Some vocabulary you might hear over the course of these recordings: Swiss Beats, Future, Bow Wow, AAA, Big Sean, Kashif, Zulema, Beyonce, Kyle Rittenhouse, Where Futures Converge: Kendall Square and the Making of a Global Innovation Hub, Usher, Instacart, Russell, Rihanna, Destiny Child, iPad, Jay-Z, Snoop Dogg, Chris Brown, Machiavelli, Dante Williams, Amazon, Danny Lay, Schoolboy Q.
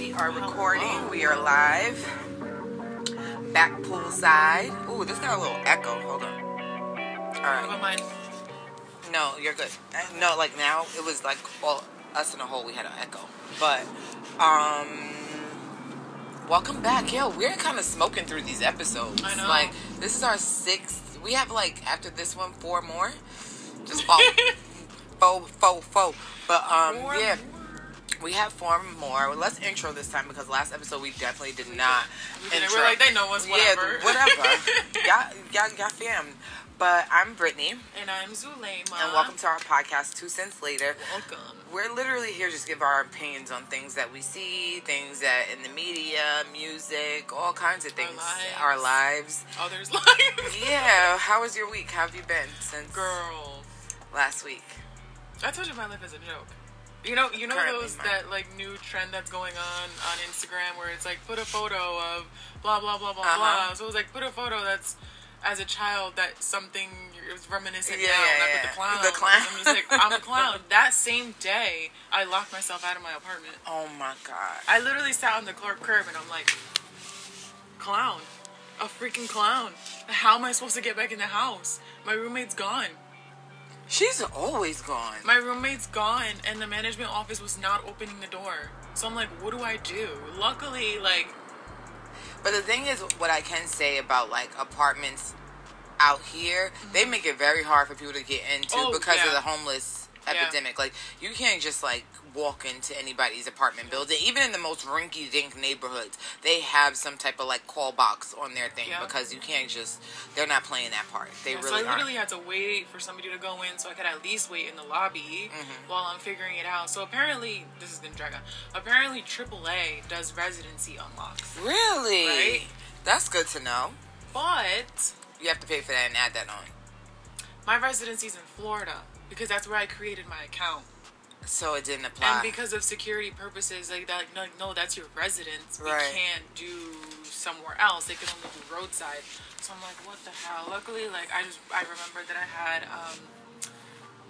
We are recording. We are live. Back poolside. Ooh, this got a little echo. Hold on. All right. No, you're good. No, like now, it was like all us in a hole. We had an echo. But, welcome back. Yo, we're kind of smoking through these episodes. I know. Like, this is our sixth. We have, like, after this one, four more. Just all four. But, yeah. We have four more. Let's intro this time because last episode we definitely did not intro. We're like, they know us, whatever. Yeah, whatever. y'all fam. But I'm Brittany. And I'm Zulema. And welcome to our podcast, 2 Cents Later. Welcome. We're literally here just to give our opinions on things that we see, things that in the media, music, all kinds of things. Our lives. Others' lives. Yeah. How was your week? How have you been since last week? I told you my life is a joke. You know those that like new trend that's going on Instagram where it's like put a photo of blah blah blah blah blah. So it was like put a photo that's as a child that something is reminiscent now. The clown. I'm just like I'm a clown. That same day I locked myself out of my apartment. Oh my god! I literally sat on the curb and I'm like, clown, a freaking clown. How am I supposed to get back in the house? My roommate's gone. She's always gone. My roommate's gone, and the management office was not opening the door. So I'm like, what do I do? Luckily, like... But the thing is, what I can say about, like, apartments out here, they make it very hard for people to get into because of the homeless epidemic. Like, you can't just, like, walk into anybody's apartment building. Even in the most rinky-dink neighborhoods, they have some type of, like, call box on their thing because you can't just... They're not playing that part. They really aren't. So I literally had to wait for somebody to go in so I could at least wait in the lobby while I'm figuring it out. So apparently... This is going to drag on. Apparently, AAA does residency unlocks. Really? Right? That's good to know. But... You have to pay for that and add that on. My residency's in Florida because that's where I created my account. So it didn't apply. And because of security purposes, like that, no, that's your residence. Right. We can't do somewhere else. They can only do roadside. So I'm like, what the hell? Luckily, like I remembered that I had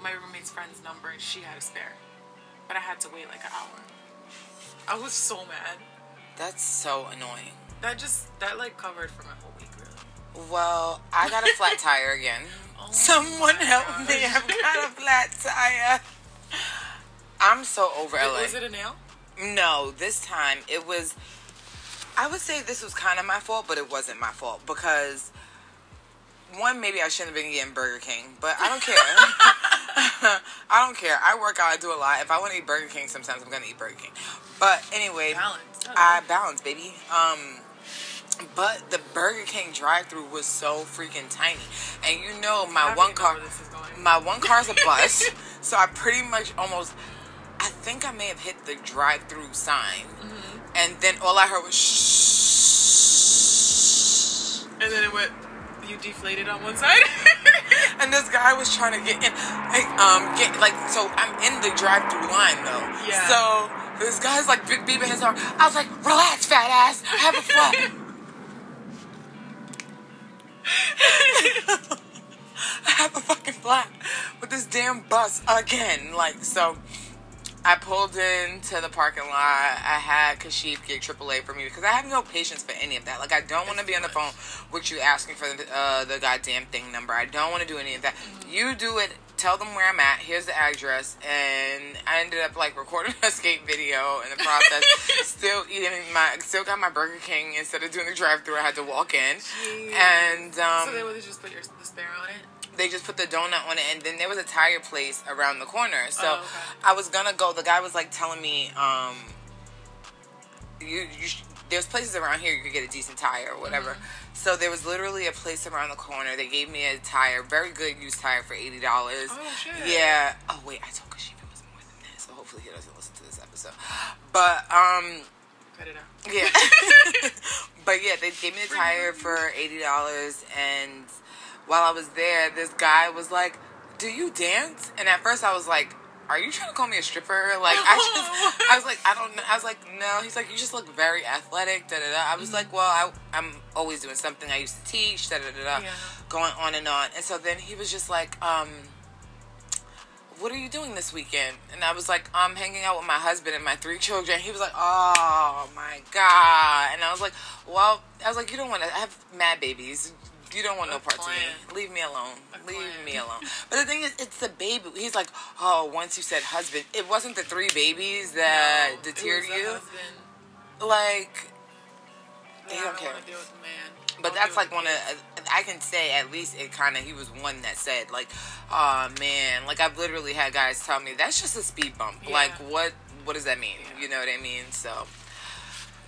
my roommate's friend's number and she had a spare, but I had to wait like an hour. I was so mad. That's so annoying. That like covered for my whole week really. Well, I got a flat tire again. Oh, someone help me! I've got a flat tire. I'm so over LA. Was it a nail? No, this time it was... I would say this was kind of my fault, but it wasn't my fault. Because, one, maybe I shouldn't have been getting Burger King. But I don't care. I don't care. I work out. I do a lot. If I want to eat Burger King, sometimes I'm going to eat Burger King. But anyway... Balance. Okay. I balance, baby. But the Burger King drive-thru was so freaking tiny. And you know my one car's a bus. So I pretty much almost... I think I may have hit the drive-through sign, and then all I heard was shh. And then it went. You deflated on one side, and this guy was trying to get in. So I'm in the drive-through line though. Yeah. So this guy's like big beep in his arm. I was like, relax, fat ass, have a flat. I have a fucking flat with this damn bus again. Like, so I pulled into the parking lot. I had Kashif get AAA for me because I have no patience for any of that. Like, I don't want to be on the phone with you asking for the goddamn thing number. I don't want to do any of that. You do it. Tell them where I'm at. Here's the address. And I ended up, like, recording a skate video in the process. Still got my Burger King. Instead of doing the drive-thru, I had to walk in. Jeez. And, so they would just put the spare on it? They just put the donut on it, and then there was a tire place around the corner. So I was gonna go. The guy was like telling me, there's places around here you could get a decent tire or whatever. So there was literally a place around the corner. They gave me a tire, very good used tire for $80. Oh shit! Yeah. Oh wait, I told Kashif it was more than that. So hopefully he doesn't listen to this episode. But cut it out. Yeah. But yeah, they gave me the tire for $80 and. While I was there, this guy was like, do you dance? And at first I was like, are you trying to call me a stripper? Like, I was like, I don't know. I was like, no. He's like, you just look very athletic, da-da-da. I was like, well, I'm always doing something I used to teach, da-da-da-da, going on. And so then he was just like, what are you doing this weekend? And I was like, I'm hanging out with my husband and my 3 children. He was like, oh my God. And I was like, well, I was like, you don't want to have mad babies. You don't want no parts of me. Leave me alone. Leave me alone. But the thing is, it's the baby. He's like, oh, once you said husband, it wasn't the 3 babies that deterred you. Husband. Like, they don't care. Deal with the man. But that's like one of, I can say at least it kind of, he was one that said like, oh man, like I've literally had guys tell me that's just a speed bump. Yeah. Like what does that mean? Yeah. You know what I mean? So.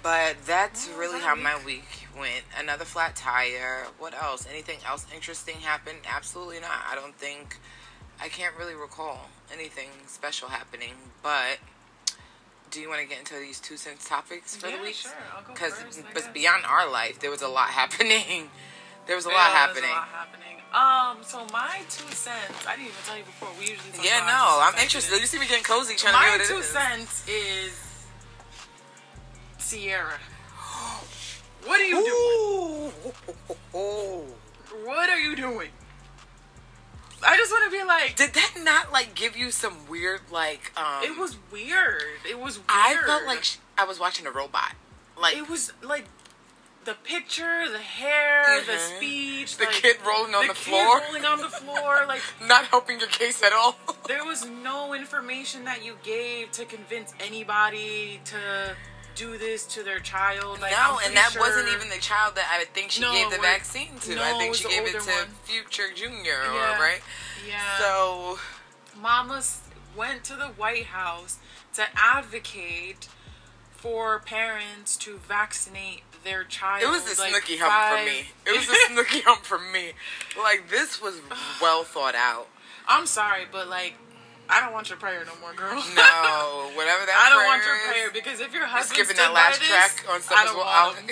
But that's really how my week went. Another flat tire. What else? Anything else interesting happened? Absolutely not. I don't think... I can't really recall anything special happening. But do you want to get into these 2 cents topics for the week? Sure. I'll go first, I guess. Beyond our life, there was a lot happening. So my 2 cents... I didn't even tell you before. We usually talk about I'm interested. You see me getting cozy trying to know what it is. My 2 cents is... Ciara. What are you doing? What are you doing? I just want to be like... Did that not, like, give you some weird, like... It was weird. I felt like I was watching a robot. Like... It was, like... The picture, the hair, the speech, the like, kid rolling on the floor. Like not helping your case at all. There was no information that you gave to convince anybody to do this to their child. Like, no, and that wasn't even the child that I think she gave the vaccine to. I think she gave it to Future Junior, right? Yeah. So, Mama went to the White House to advocate for parents to vaccinate their child. It was a snooky hump for me. Like, this was well thought out. I'm sorry, but like, I don't want your prayer no more, girl. No, whatever that I don't want your prayer, because if your husband skipping that last track on someone's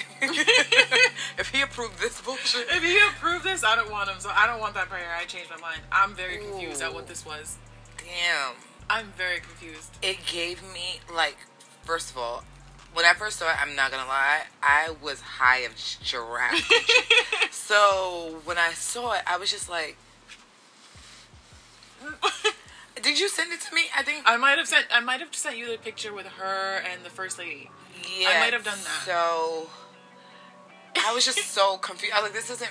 if he approved this bullshit. If he approved this, I don't want him. So I don't want that prayer. I changed my mind. I'm very confused at what this was. Damn. I'm very confused. It gave me, like, first of all, when I first saw it, I'm not going to lie, I was high of giraffe. So when I saw it, I was just like, did you send it to me? I think I might have sent you the picture with her and the first lady. Yeah. I might have done that. So I was just so confused. I was like, this isn't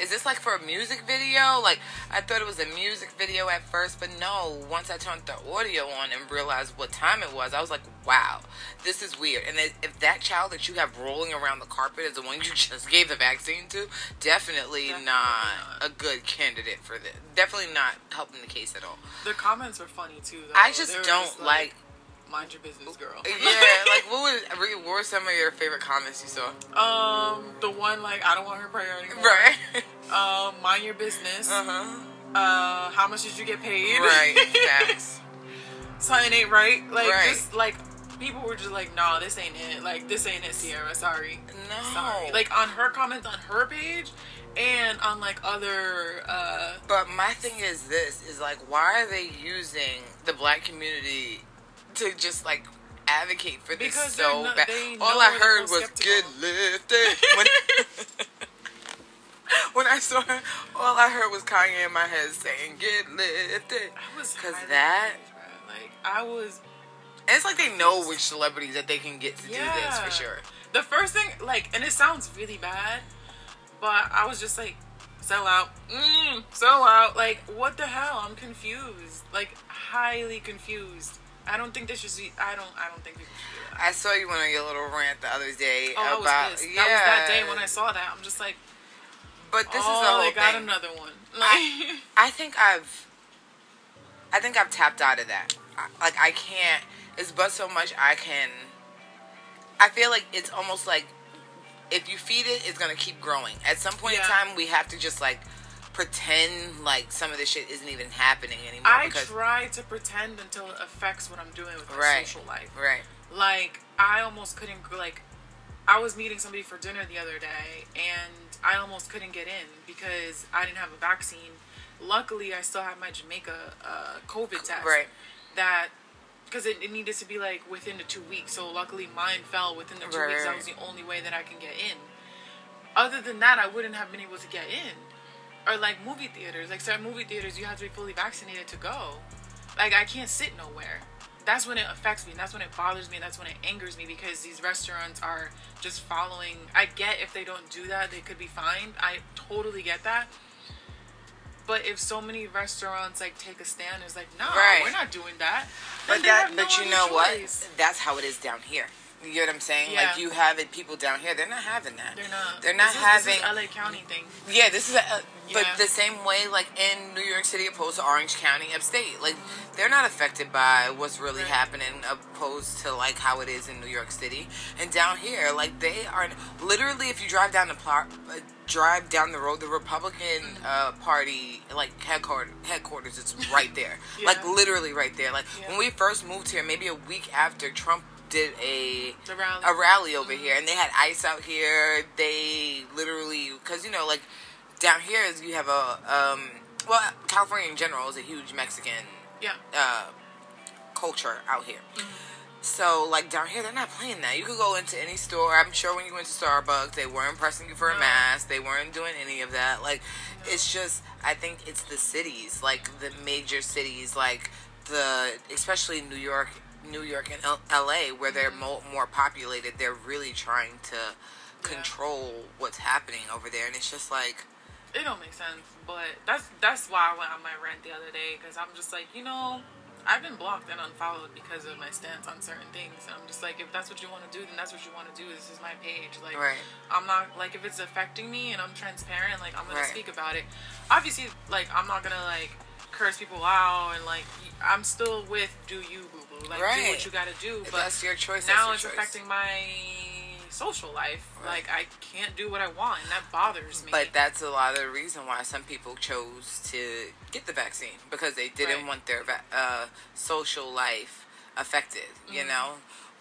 is this like for a music video? Like, I thought it was a music video at first, but no. Once I turned the audio on and realized what time it was, I was like, wow, this is weird. And if that child that you have rolling around the carpet is the one you just gave the vaccine to, definitely not a good candidate for this. Definitely not helping the case at all. The comments were funny too, though. I just don't like mind your business, girl. Yeah, like, what were some of your favorite comments you saw? The one, like, I don't want her prayer anymore. Right. Mind your business. Uh-huh. How much did you get paid? Right, facts. Something ain't right. Like, just, like, people were just like, no, this ain't it. Like, this ain't it, Ciara. Sorry. No. Sorry. Like, on her comments on her page... And on, like, other... But my thing is this, is, like, why are they using the black community to just, like, advocate for this so bad? All I heard was, get lifted. When I saw her, all I heard was Kanye in my head saying, get lifted. Because that... Like, I was... And it's like they know which celebrities that they can get to do this, for sure. The first thing, like, and it sounds really bad... But I was just like, sell out. Sell out. Like, what the hell? I'm confused. Like, highly confused. I don't think this should be... I don't think people should do that. I saw you on your little rant the other day about... I was pissed. Yeah. That was that day when I saw that. I'm just like... But this is the whole thing. Got another one. Like, I think I've tapped out of that. Like, I can't... It's but so much I can... I feel like it's almost like... If you feed it, it's going to keep growing. At some point in time, we have to just, like, pretend like some of this shit isn't even happening anymore. I try to pretend until it affects what I'm doing with my social life. Right. Like, I almost couldn't, like, I was meeting somebody for dinner the other day, and I almost couldn't get in because I didn't have a vaccine. Luckily, I still have my Jamaica COVID test. Right. That... Because it needed to be, like, within the 2 weeks. So, luckily, mine fell within the 2 weeks. That was the only way that I can get in. Other than that, I wouldn't have been able to get in. Or, like, movie theaters. Like, certain movie theaters, you have to be fully vaccinated to go. like I can't sit nowhere. That's when it affects me, that's when it bothers me, that's when it angers me, because these restaurants are just following. I get if they don't do that, they could be fined. I totally get that. But if so many restaurants like take a stand, it's like, no, we're not doing that. But that, but you know what? That's how it is down here. You get what I'm saying? Yeah. Like you have it, people down here, they're not having that. They're not. They're not having. This is LA County thing. Yeah, this is. But the same way, like in New York City, opposed to Orange County, upstate, like they're not affected by what's really happening, opposed to like how it is in New York City. And down here, like they are literally, if you drive down the drive down the road, the Republican Party like headquarters, it's right there. Like literally right there. Like when we first moved here, maybe a week after Trump did a rally over here, and they had ICE out here. They literally, because you know, like down here is you have a well, California in general is a huge Mexican culture out here. So, like, down here, they're not playing that. You could go into any store. I'm sure when you went to Starbucks, they weren't pressing you for a mask. They weren't doing any of that. Like, it's just, I think it's the cities, like, the major cities, like, especially New York and L.A., where they're more populated. They're really trying to control what's happening over there. And it's just, like... It don't make sense, but that's why I went on my rant the other day, because I'm just like, you know... I've been blocked and unfollowed because of my stance on certain things. And I'm just like, if that's what you want to do, then that's what you want to do. This is my page. Like, I'm not, like, if it's affecting me and I'm transparent, like, I'm going to speak about it. Obviously, like, I'm not going to, like, curse people out. And, like, I'm still with do you, boo-boo. Like, do what you got to do. But that's your choice. Now it's affecting my social life. Like, I can't do what I want. And that bothers me. But that's a lot of the reason why some people chose to get the vaccine. Because they didn't want their social life affected, you know?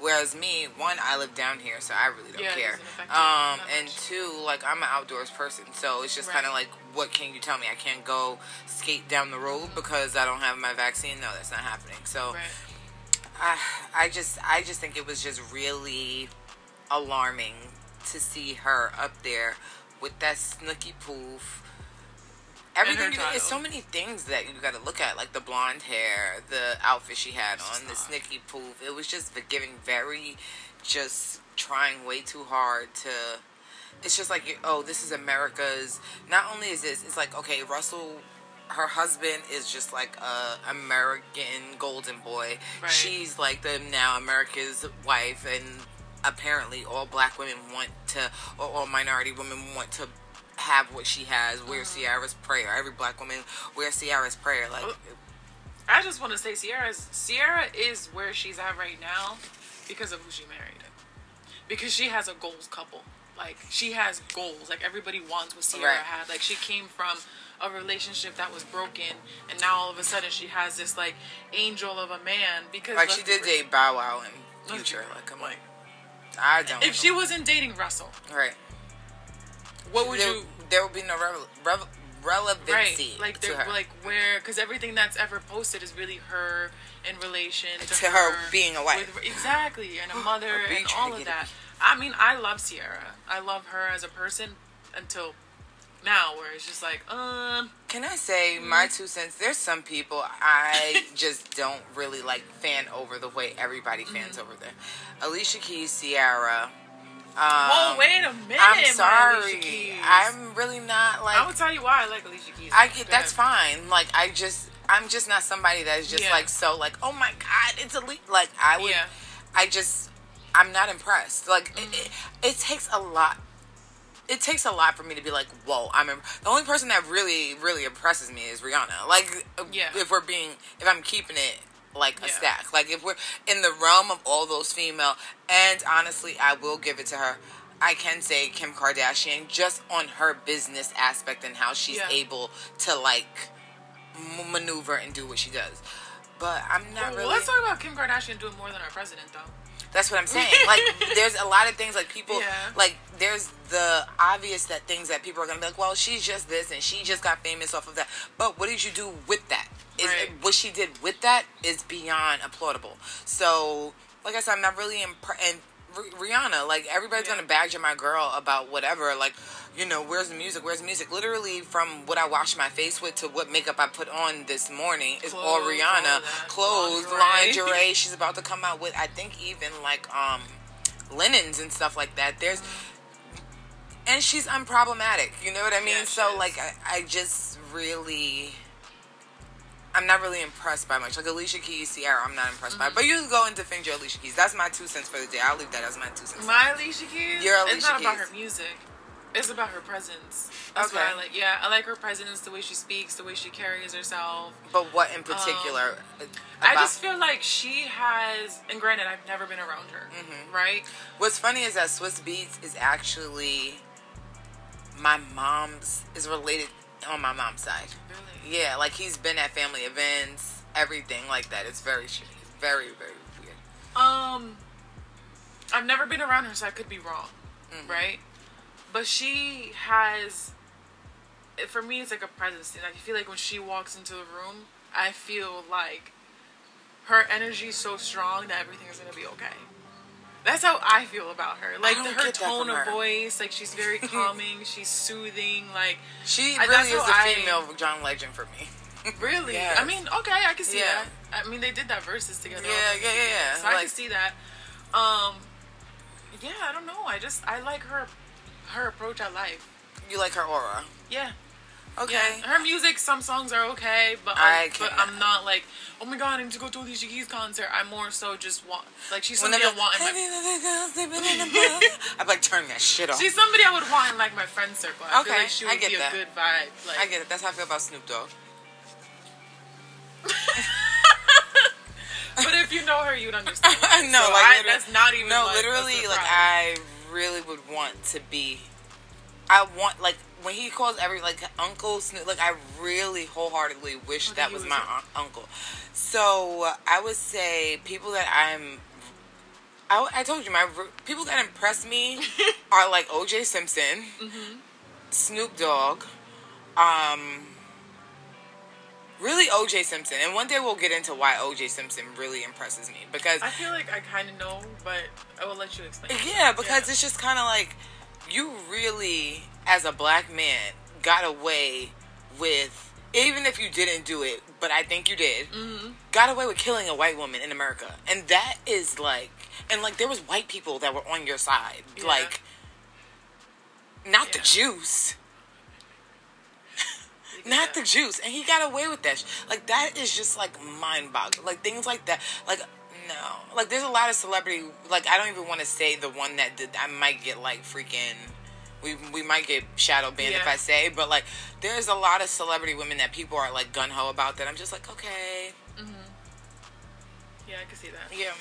Whereas me, one, I live down here, so I really don't care. And two, like, I'm an outdoors person. So it's just kind of like, what can you tell me? I can't go skate down the road because I don't have my vaccine. No, that's not happening. So I just think it was just really alarming to see her up there with that snooky poof. Everything, it's so many things that you got to look at, like the blonde hair, the outfit she had on, the snicky poof. It was just giving just trying way too hard to. It's just like, oh, this is America's. Not only is this, it's like, okay, Russell, her husband is just like a American golden boy. Right. She's like the now America's wife, and apparently all black women want to, or all minority women want to have what she has, wear Ciara's prayer. Every black woman wear Ciara's prayer. Like, I just want to say Ciara is where she's at right now because of who she married. Because she has a goals couple. Like, she has goals. Like, everybody wants what Ciara had. Like, she came from a relationship that was broken, and now all of a sudden she has this, like, angel of a man. Because like, she did date Bow Wow and Future. Like, I'm like, I don't know. If she wasn't dating Russell. Right. What would you... There would be no relevancy like, to her. Like, where... Because everything that's ever posted is really her in relation to her being a wife. Exactly. And a mother and all of that. I mean, I love Ciara. I love her as a person until now, where it's just like, Can I say my 2 cents? There's some people I just don't really, like, fan over the way everybody fans over them. Alicia Keys, Ciara... Well, wait a minute. I'm sorry. I'm really not like. I will tell you why I like Alicia Keys. I get that's fine. Like I'm just not somebody that's just like so like oh my god it's elite. Like I would, I'm not impressed. Like it takes a lot. It takes a lot for me to be like, whoa, the only person that really, really impresses me is Rihanna. Like if I'm keeping it. Like a stack. Like if we're in the realm of all those female, and honestly, I will give it to her. I can say Kim Kardashian just on her business aspect and how she's able to like maneuver and do what she does. But I'm not really. Let's talk about Kim Kardashian doing more than our president, though. That's what I'm saying. Like, there's a lot of things, like, people, like, there's the obvious that things that people are going to be like, well, she's just this, and she just got famous off of that. But what did you do with that? What she did with that is beyond applaudable. So, like I said, I'm not really impressed. And Rihanna. Like, everybody's gonna badger my girl about whatever. Like, you know, where's the music? Where's the music? Literally, from what I washed my face with to what makeup I put on this morning is all Rihanna. Clothes, lingerie. She's about to come out with, I think, even like linens and stuff like that. There's, and she's unproblematic. You know what I mean? Yeah, so like, I just really, I'm not really impressed by much. Like Alicia Keys, Ciara, I'm not impressed by. But you go and defend your Alicia Keys. That's my 2 cents for the day. I'll leave that as my 2 cents. My Alicia Keys? Your Alicia Keys. It's not about her music. It's about her presence. That's what I like. Yeah, I like her presence, the way she speaks, the way she carries herself. But what in particular? I just feel like she has, and granted, I've never been around her, right? What's funny is that Swiss Beats is actually my mom's, is related on my mom's side. Really? Yeah, like he's been at family events, everything like that. It's very, very, very weird. I've never been around her, so I could be wrong, right? But she has, for me, it's like a presence thing. Like, I feel like when she walks into the room, I feel like her energy is so strong that everything is going to be okay. That's how I feel about her. Like, her tone of voice, like, she's very calming, she's soothing, like... She really is a female John Legend for me. Really? Yes. I mean, okay, I can see that. I mean, they did that verses together. Yeah. So like, I can see that. Yeah, I don't know. I like her approach at life. You like her aura? Yeah. Okay. Yeah. Her music, some songs are okay, but I'm not like, oh my god, I need to go to Alicia Keys concert. I more so just want, like, she's somebody I want in my... I'd like, turn that shit off. She's somebody I would want in, like, my friend circle. I feel like she would be a good vibe. Like, I get it. That's how I feel about Snoop Dogg. But if you know her, you'd understand. No, so like, that's not even, no, like, literally, like, I really would want to be, I want, like, when he calls every, like, Uncle Snoop, like, I really wholeheartedly wish that was my uncle. So I would say people that I told you, my people that impress me are like OJ Simpson, Snoop Dogg, really OJ Simpson. And one day we'll get into why OJ Simpson really impresses me, because I feel like I kind of know, but I will let you explain. Yeah, because it's just kind of like, you really, as a black man, got away with, even if you didn't do it, but I think you did, got away with killing a white woman in America. And that is like, and like, there was white people that were on your side. Yeah. Like, not the Jews. Not the Jews. And he got away with that. Like, that is just like mind-boggling. Like, things like that. Like, no. Like, there's a lot of celebrity, like, I don't even want to say the one that did, I might get, like, freaking, we might get shadow banned if I say, but, like, there's a lot of celebrity women that people are, like, gung-ho about that I'm just like, okay. Yeah, I can see that. Yeah.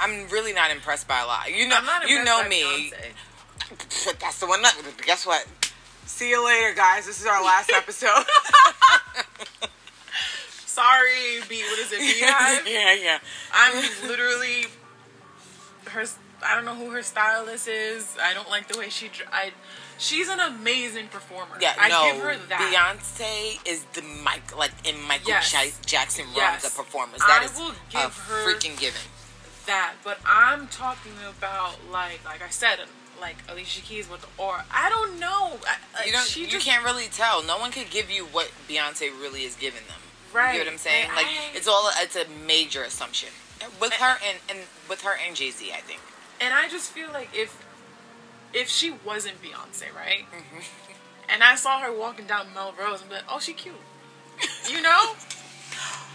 I'm really not impressed by a lot. You know, I'm not impressed by me. Beyonce. That's the one. Guess what? See you later, guys. This is our last episode. Sorry, Beehive? Yeah. I'm literally her. I don't know who her stylist is. I don't like the way she's an amazing performer. Yeah, give her that. Beyonce is the Michael Jackson runs the performers. That I will give her freaking giving. That, but I'm talking about like I said, like Alicia Keys with the aura. I don't know. You can't really tell. No one could give you what Beyonce really is giving them. Right. You know what I'm saying? Like, it's a major assumption with her and with her and Jay-Z, I think. And I just feel like if she wasn't Beyonce, right? And I saw her walking down Melrose, I'm like, oh, she cute. You know?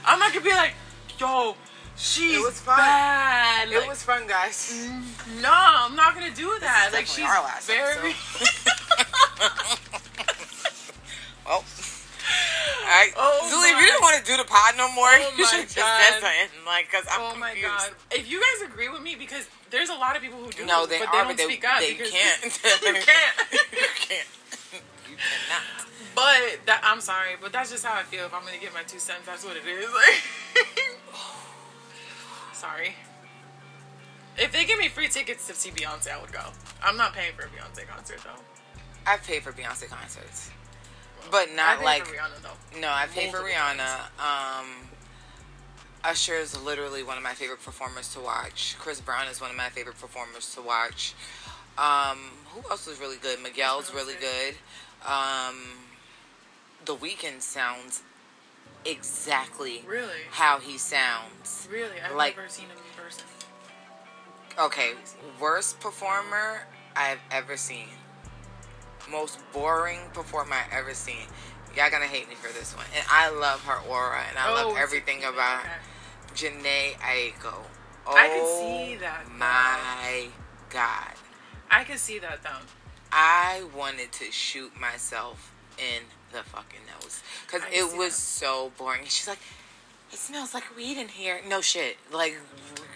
I'm not gonna be like, yo, she's bad. Like, it was fun, guys. No, I'm not gonna do that. Like, she's our last very. Well. Alright, Zulema, if you didn't want to do the pod no more, you should just say something, like, because I'm confused. Oh my god. If you guys agree with me, because there's a lot of people who do, no, they but are, they don't speak up. They can't. You can't. You cannot. But, I'm sorry, but that's just how I feel. If I'm going to get my 2 cents, that's what it is. Like, sorry. If they give me free tickets to see Beyonce, I would go. I'm not paying for a Beyonce concert, though. I've paid for Beyonce concerts. But not like, I paid for Rihanna, though. No, I paid for Rihanna. Usher is literally one of my favorite performers to watch. Chris Brown is one of my favorite performers to watch. Who else is really good? Miguel's really good. The Weeknd sounds exactly how he sounds. I've never seen him in person. Okay, worst performer I've ever seen. Most boring performer I've ever seen. Y'all gonna hate me for this one. And I love her aura, and I love everything about Jhené Aiko. Oh, I can see that. My God. I can see that, though. I wanted to shoot myself in the fucking nose. Because it was so boring. She's like, it smells like weed in here. No shit. Like,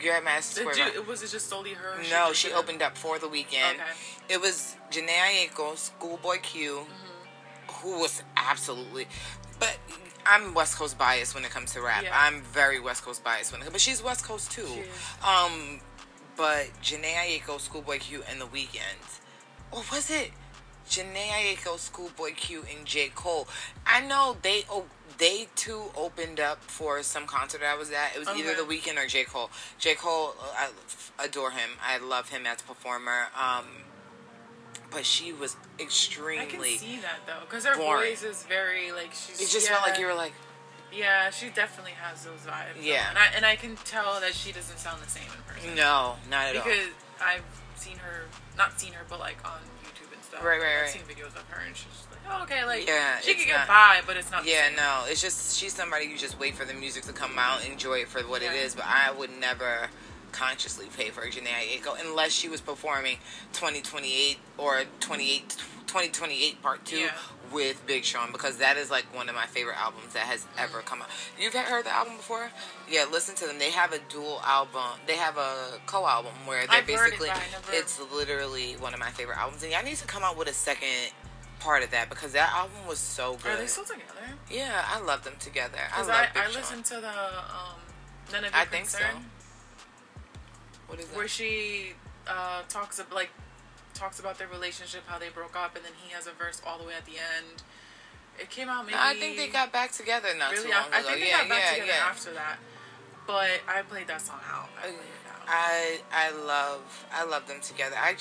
your ass is weird. Was it just solely her? No, she opened up for The Weeknd. Okay. It was Jhené Aiko, Schoolboy Q, who was absolutely... But I'm West Coast biased when it comes to rap. Yeah. I'm very West Coast biased when it comes... But she's West Coast, too. But Jhené Aiko, Schoolboy Q, and The Weeknd. Or was it Jhené Aiko, Schoolboy Q, and J. Cole? I know they too opened up for some concert I was at. It was either The Weeknd or J. Cole. J. Cole, I adore him. I love him as a performer. But she was extremely boring. I can see that, though. Because her voice is very, like, she's... It just felt like you were like... Yeah, she definitely has those vibes. Yeah. And I can tell that she doesn't sound the same in person. No, not at all. Because I've seen her... Not seen her, but, like, on YouTube and stuff. Right. I've seen videos of her, and she's just like, oh, okay, like... Yeah, she can get by, but it's not... Yeah, no. It's just... She's somebody you just wait for the music to come out, enjoy it for what it is, but I would never... consciously pay for Jhené Aiko unless she was performing 2028 or 2028 Part 2 with Big Sean, because that is like one of my favorite albums that has ever come out. You've heard the album before? Yeah, listen to them. They have a dual album. They have a co-album where they're basically... It's literally one of my favorite albums, and y'all need to come out with a second part of that because that album was so good. Are they still together? Yeah, I love them together. I love Big Sean. I listened to the None of Your I Concern. Think so. What is that? Where she talks about their relationship, how they broke up, and then he has a verse all the way at the end. It came out maybe... I think they got back together not too long ago. I think they got back together after that. But I played that song out. I love them together. I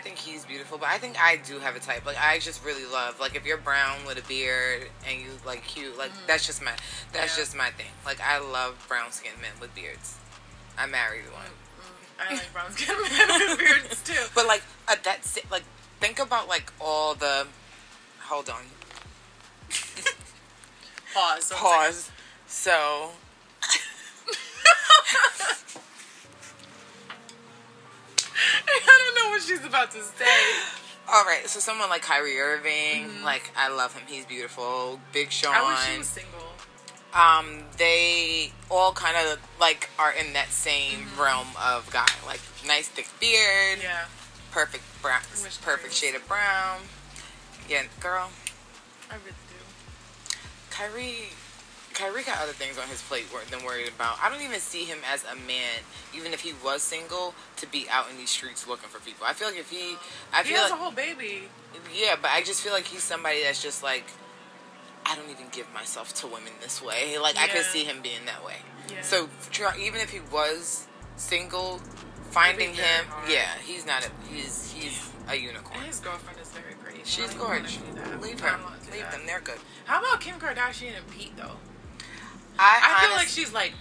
think he's beautiful, but I think I do have a type. Like, I just really love, like, if you're brown with a beard and you like cute, like that's just my thing. Like, I love brown skinned men with beards. I married one. I like brown skin men with beards too. But like that's it. Like, think about like all the... Hold on. Pause. So. I don't know what she's about to say. All right, so someone like Kyrie Irving, like, I love him. He's beautiful. Big Sean. I wish he was single. They all kind of like are in that same realm of guy, like nice thick beard, perfect brown, perfect shade of brown. Yeah, girl, I really do. Kyrie got other things on his plate than worried about. I don't even see him as a man, even if he was single, to be out in these streets looking for people. I feel like if he has a whole baby. Yeah, but I just feel like he's somebody that's just like, I don't even give myself to women this way. Like, I could see him being that way. Yeah. So, even if he was single, finding him... Hard. Yeah, he's not a... He's a unicorn. And his girlfriend is very pretty. She's gorgeous. Leave her. Leave them. They're good. How about Kim Kardashian and Pete, though? I feel like she's like,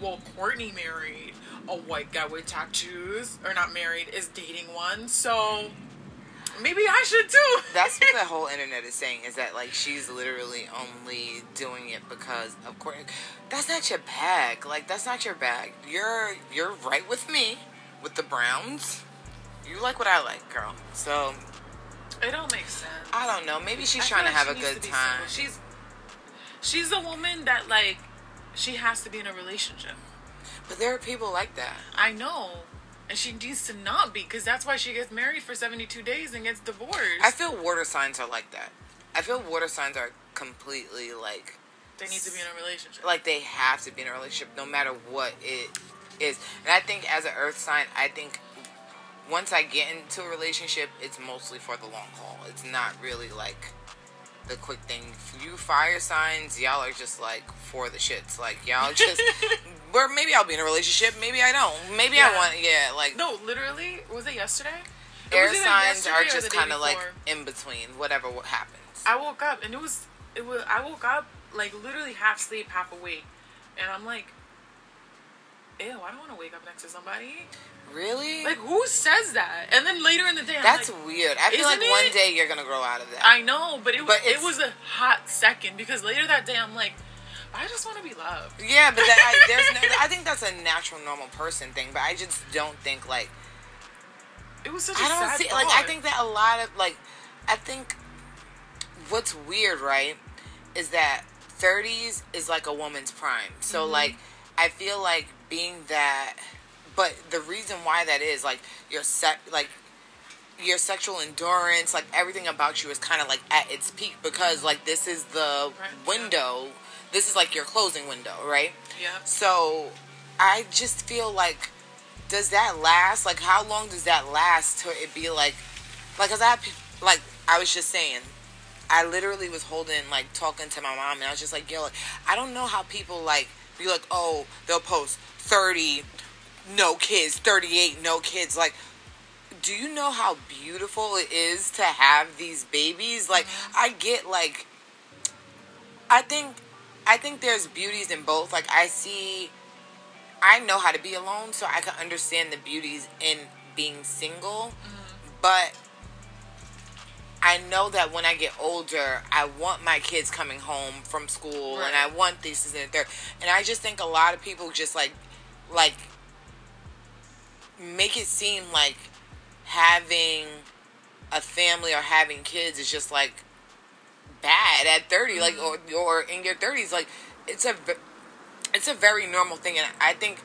well, Kourtney married a white guy with tattoos. Or not married, is dating one. So... maybe I should too. That's what the whole internet is saying, is that like she's literally only doing it because of Kourtney. That's not your bag. Like, that's not your bag. You're right with me with the Browns. You like what I like, girl. So it don't make sense. I don't know. Maybe she's trying to have a good time. She's a woman that, like, she has to be in a relationship. But there are people like that. I know. And she needs to not be, because that's why she gets married for 72 days and gets divorced. I feel water signs are like that. I feel water signs are completely, like... They need to be in a relationship. Like, they have to be in a relationship, no matter what it is. And I think as an earth sign, I think once I get into a relationship, it's mostly for the long haul. It's not really, like... the quick thing. You fire signs, y'all are just like for the shits. Like y'all just, or maybe I'll be in a relationship, maybe I don't, maybe yeah. I want, yeah, like no, literally, was it yesterday? Air signs are just kind of like in between, whatever what happens. I woke up and it was. I woke up like literally half asleep, half awake, and I'm like, ew, I don't want to wake up next to somebody. Really? Like, who says that? And then later in the day, that's like, weird. I feel like one day you're gonna grow out of that. I know, but it was a hot second because later that day I'm like, I just want to be loved. Yeah, but I think that's a natural, normal person thing. But I just don't think like it was such a sad thought. Like I think that a lot of like I think what's weird, right, is that 30s is like a woman's prime. So mm-hmm. like I feel like being that. But the reason why that is, like, your sexual endurance, like, everything about you is kind of, like, at its peak. Because, like, this is the window. Yeah. This is, like, your closing window, right? Yeah. So, I just feel like, does that last? Like, how long does that last till it be, like, because I was just saying, I literally was talking to my mom. And I was just like, yo, like, I don't know how people, like, be like, oh, they'll post 30... no kids, 38, no kids. Like, do you know how beautiful it is to have these babies? Like, I get, like, I think there's beauties in both. Like, I know how to be alone, so I can understand the beauties in being single. Mm-hmm. But I know that when I get older, I want my kids coming home from school, right. and I want this and that. And I just think a lot of people just, like, make it seem like having a family or having kids is just like bad at 30, like or in your 30s. Like it's a very normal thing, and I think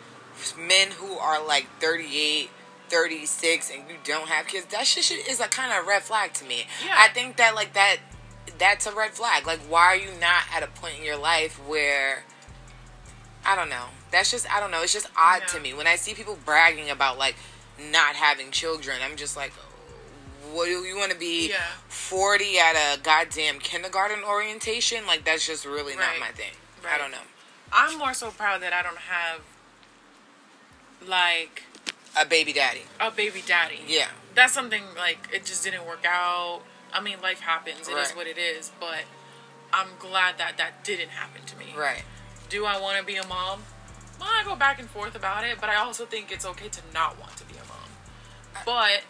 men who are like 38, 36, and you don't have kids, that shit is a kind of red flag to me. Yeah. I think that like that's a red flag. Like, why are you not at a point in your life where I don't know. That's just, I don't know. It's just odd to me. When I see people bragging about, like, not having children, I'm just like, what do you want to be 40 at a goddamn kindergarten orientation? Like, that's just really not my thing. Right. I don't know. I'm more so proud that I don't have, like... A baby daddy. Yeah. That's something, like, it just didn't work out. I mean, life happens. It is what it is. But I'm glad that that didn't happen to me. Right. Do I want to be a mom? Well, I go back and forth about it, but I also think it's okay to not want to be a mom. But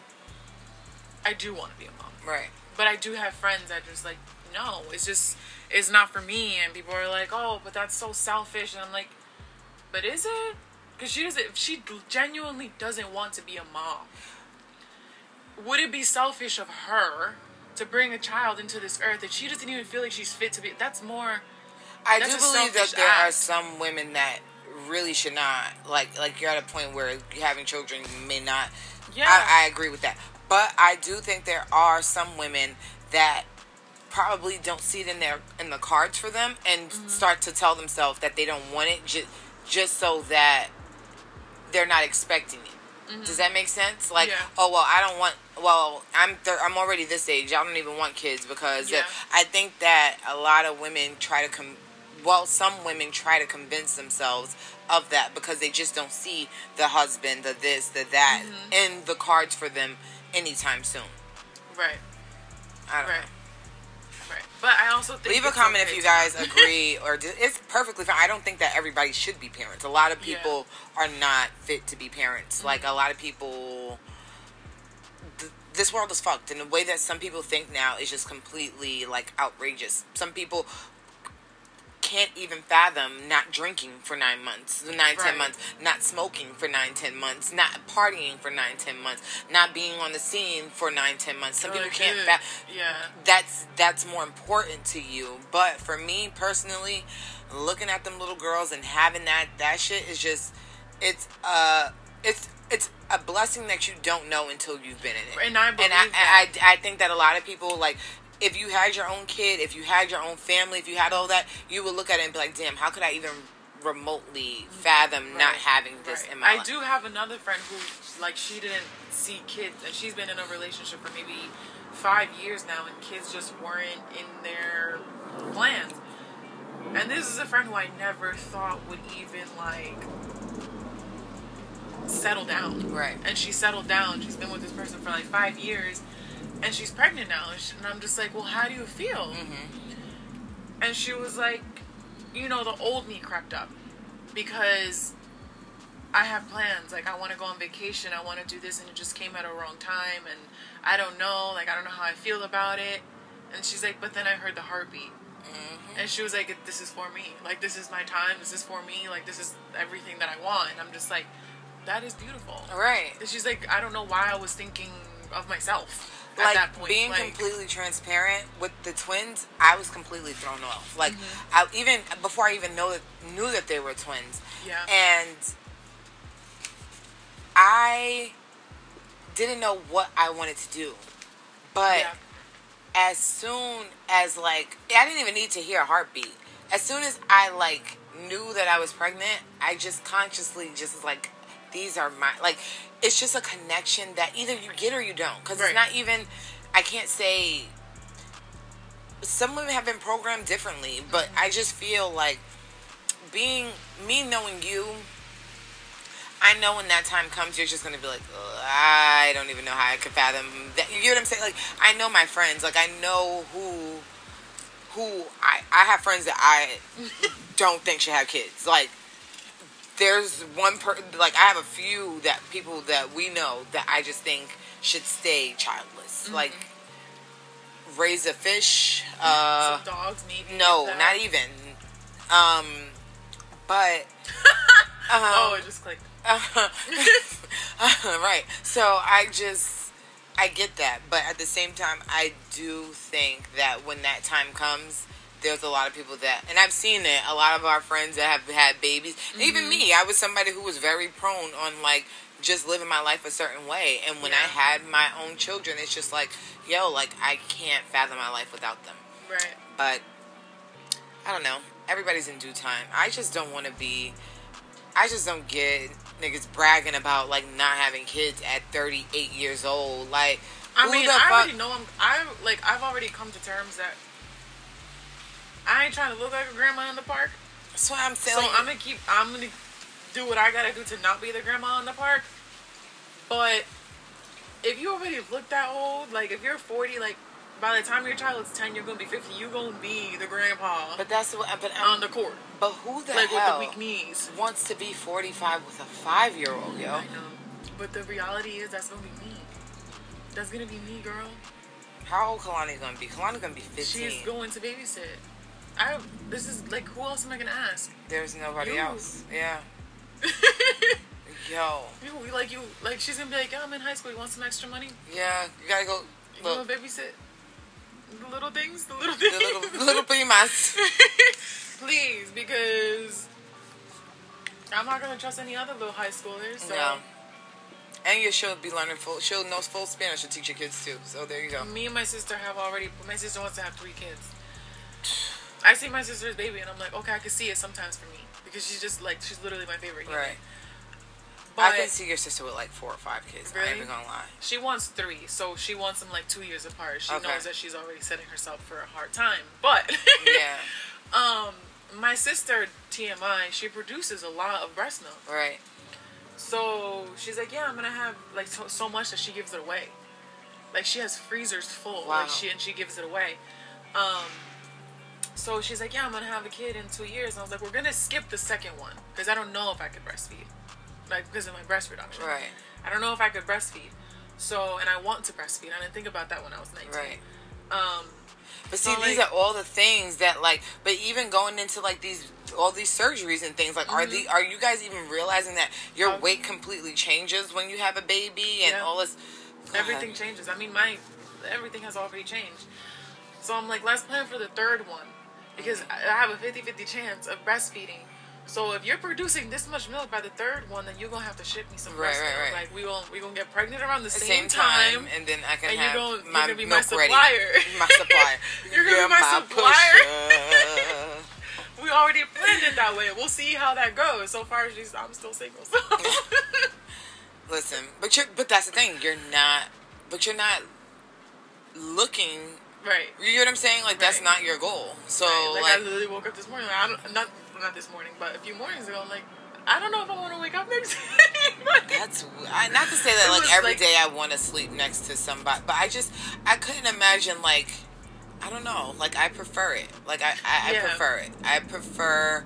I do want to be a mom. Right. But I do have friends that just like, no, it's not for me. And people are like, oh, but that's so selfish. And I'm like, but is it? Because she genuinely doesn't want to be a mom. Would it be selfish of her to bring a child into this earth that she doesn't even feel like she's fit to be? That's more... I do believe that there are some women that really should not, like you're at a point where having children may not. Yeah. I agree with that. But I do think there are some women that probably don't see it in the cards for them and mm-hmm. start to tell themselves that they don't want it just so that they're not expecting it. Mm-hmm. Does that make sense? Like, oh, well, I don't want... Well, I'm already this age. I don't even want kids because I think that a lot of women try to some women try to convince themselves of that because they just don't see the husband, the this, the that mm-hmm. in the cards for them anytime soon. Right. I don't know. Right. But I also think... Leave a comment if you guys agree or... It's perfectly fine. I don't think that everybody should be parents. A lot of people are not fit to be parents. Mm-hmm. Like, a lot of people... This world is fucked, and the way that some people think now is just completely, like, outrageous. Some people can't even fathom not drinking for 9 months, 10 months, not smoking for 9, 10 months, not partying for 9, 10 months, not being on the scene for 9, 10 months. Some people can't that's more important to you. But for me, personally, looking at them little girls and having that shit is just... It's a blessing that you don't know until you've been in it. And I believe that. And I think that a lot of people, like, if you had your own kid, if you had your own family, if you had all that, you would look at it and be like, damn, how could I even remotely fathom not having this in my life. I do have another friend who, like, she didn't see kids, and she's been in a relationship for maybe 5 years now, and kids just weren't in their plans. And this is a friend who I never thought would even, like, settle down. Right. And she settled down. She's been with this person for, like, 5 years, and she's pregnant now. And I'm just like, well, how do you feel? Mm-hmm. And she was like, you know, the old me crept up because I have plans. Like, I want to go on vacation. I want to do this, and it just came at a wrong time, and I don't know. Like, I don't know how I feel about it. And she's like, but then I heard the heartbeat. Mm-hmm. And she was like, this is for me. Like, this is my time. This is for me. Like, this is everything that I want. And I'm just like, that is beautiful. Right. And she's like, I don't know why I was thinking of myself. Like, at that point, being completely transparent with the twins, I was completely thrown off. Like, mm-hmm. Even before I even knew that they were twins. Yeah. And I didn't know what I wanted to do. But as soon as, like, I didn't even need to hear a heartbeat. As soon as I, like, knew that I was pregnant, I just consciously just, like, these are my, like, it's just a connection that either you get or you don't. Because it's not even, I can't say, some women have been programmed differently. But I just feel like me knowing you, I know when that time comes, you're just going to be like, I don't even know how I could fathom that. You get what I'm saying? Like, I know my friends. Like, I know who I have friends that I don't think should have kids. Like, there's one person, like, I have a few people that we know that I just think should stay childless. Mm-hmm. Like, raise a fish. Some dogs, maybe. No, not even. But... it just clicked. Right. So, I get that. But at the same time, I do think that when that time comes... There's a lot of people that, and I've seen it, a lot of our friends that have had babies, mm-hmm. even me, I was somebody who was very prone on, like, just living my life a certain way, and when I had my own children, it's just like, yo, like, I can't fathom my life without them. Right. But, I don't know, everybody's in due time. I just don't want to be, I just don't get niggas bragging about, like, not having kids at 38 years old, like, I mean, already know, I've already come to terms that I ain't trying to look like a grandma in the park. That's what I'm saying. So I'm going to do what I got to do to not be the grandma in the park. But if you already look that old, like, if you're 40, like, by the time your child is 10, you're going to be 50. You're going to be the grandpa. But that's what... But on the court. But who the hell... Like, with the weak knees. ...wants to be 45 with a 5-year-old, yo? I know. But the reality is that's going to be me. That's going to be me, girl. How old Kalani going to be? Kalani going to be 15. She's going to babysit. This is, like, who else am I gonna ask? There's nobody else. Yeah. Yo, she's gonna be like, I'm in high school, you want some extra money? Yeah, you gotta go. You wanna babysit? The little things. The little primas. Please, because I'm not gonna trust any other little high schoolers. So. No. And she'll be learning she'll know full Spanish to teach your kids too. So there you go. Me and my sister my sister wants to have 3 kids. I see my sister's baby, and I'm like, okay, I can see it sometimes for me. Because she's just, like, she's literally my favorite human. Right. But I can see your sister with, like, 4 or 5 kids. Really? I ain't even gonna lie. She wants 3, so she wants them, like, 2 years apart. She knows that she's already setting herself for a hard time. But, my sister, TMI, she produces a lot of breast milk. Right. So, she's like, I'm gonna have, like, so much that she gives it away. Like, she has freezers full. Wow. Like, she gives it away. So she's like, I'm going to have a kid in 2 years. And I was like, we're going to skip the second one. Because I don't know if I could breastfeed. Like, because of my breast reduction. Right. I don't know if I could breastfeed. So, and I want to breastfeed. I didn't think about that when I was 19. Right. But see, these are all the things that, like, but even going into, like, all these surgeries and things, like, mm-hmm. Are you guys even realizing that your weight completely changes when you have a baby and all this? Everything changes. I mean, everything has already changed. So I'm like, let's plan for the 3rd one. Because I have a 50-50 chance of breastfeeding. So if you're producing this much milk by the 3rd one, then you're going to have to ship me some breast milk. Right. Like, we're going to get pregnant around the same time. And then I can have my milk ready. My supplier. You're going to be my supplier. already planned it that way. We'll see how that goes. So far, I'm still single. So. Listen, but that's the thing. You're not looking. Right. You know what I'm saying? Like, that's not your goal. So, like, I literally woke up this morning. Not this morning, but a few mornings ago, like, I don't know if I want to wake up next to anybody. Not to say that, like, every day I want to sleep next to somebody, but I couldn't imagine, like, I don't know. Like, I prefer it. Like, I prefer it. I prefer...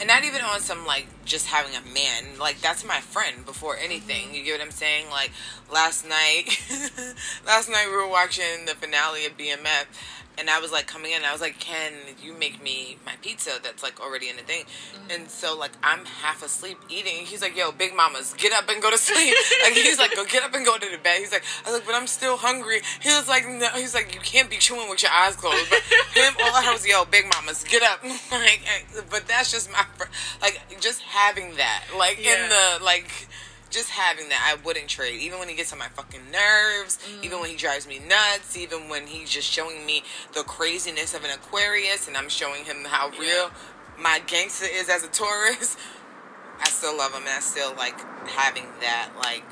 And not even on some, like, just having a man. Like, that's my friend before anything. You get what I'm saying? Like, last night we were watching the finale of BMF. And I was, like, coming in. And I was like, Ken, you make me my pizza that's, like, already in the thing. Mm-hmm. And so, like, I'm half asleep eating. He's like, yo, Big Mamas, get up and go to sleep. Like, he's like, go get up and go to the bed. He's like, I was like, but I'm still hungry. He was like, no. He's like, you can't be chewing with your eyes closed. But him, all I heard was, yo, Big Mamas, get up. Like, but that's just my... Like, just having that. Like, yeah. In the, like... Just having that, I wouldn't trade. Even when he gets on my fucking nerves, even when he drives me nuts, even when he's just showing me the craziness of an Aquarius and I'm showing him how real my gangster is as a Taurus, I still love him and I still like having that, like,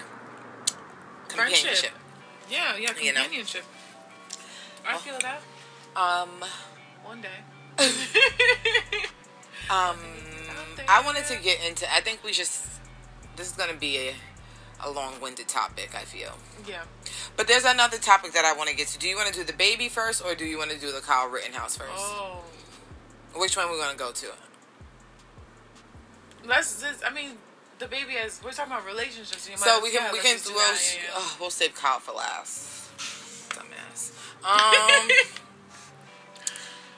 companionship. Friendship. Yeah, companionship. You know? I feel that. One day. I wanted to get into, I think we just... This is going to be a long-winded topic, I feel. Yeah. But there's another topic that I want to get to. Do you want to do the baby first, or do you want to do the Kyle Rittenhouse first? Oh. Which one are we going to go to? Let's just... I mean, the baby is... We're talking about relationships. We'll save Kyle for last. Dumbass.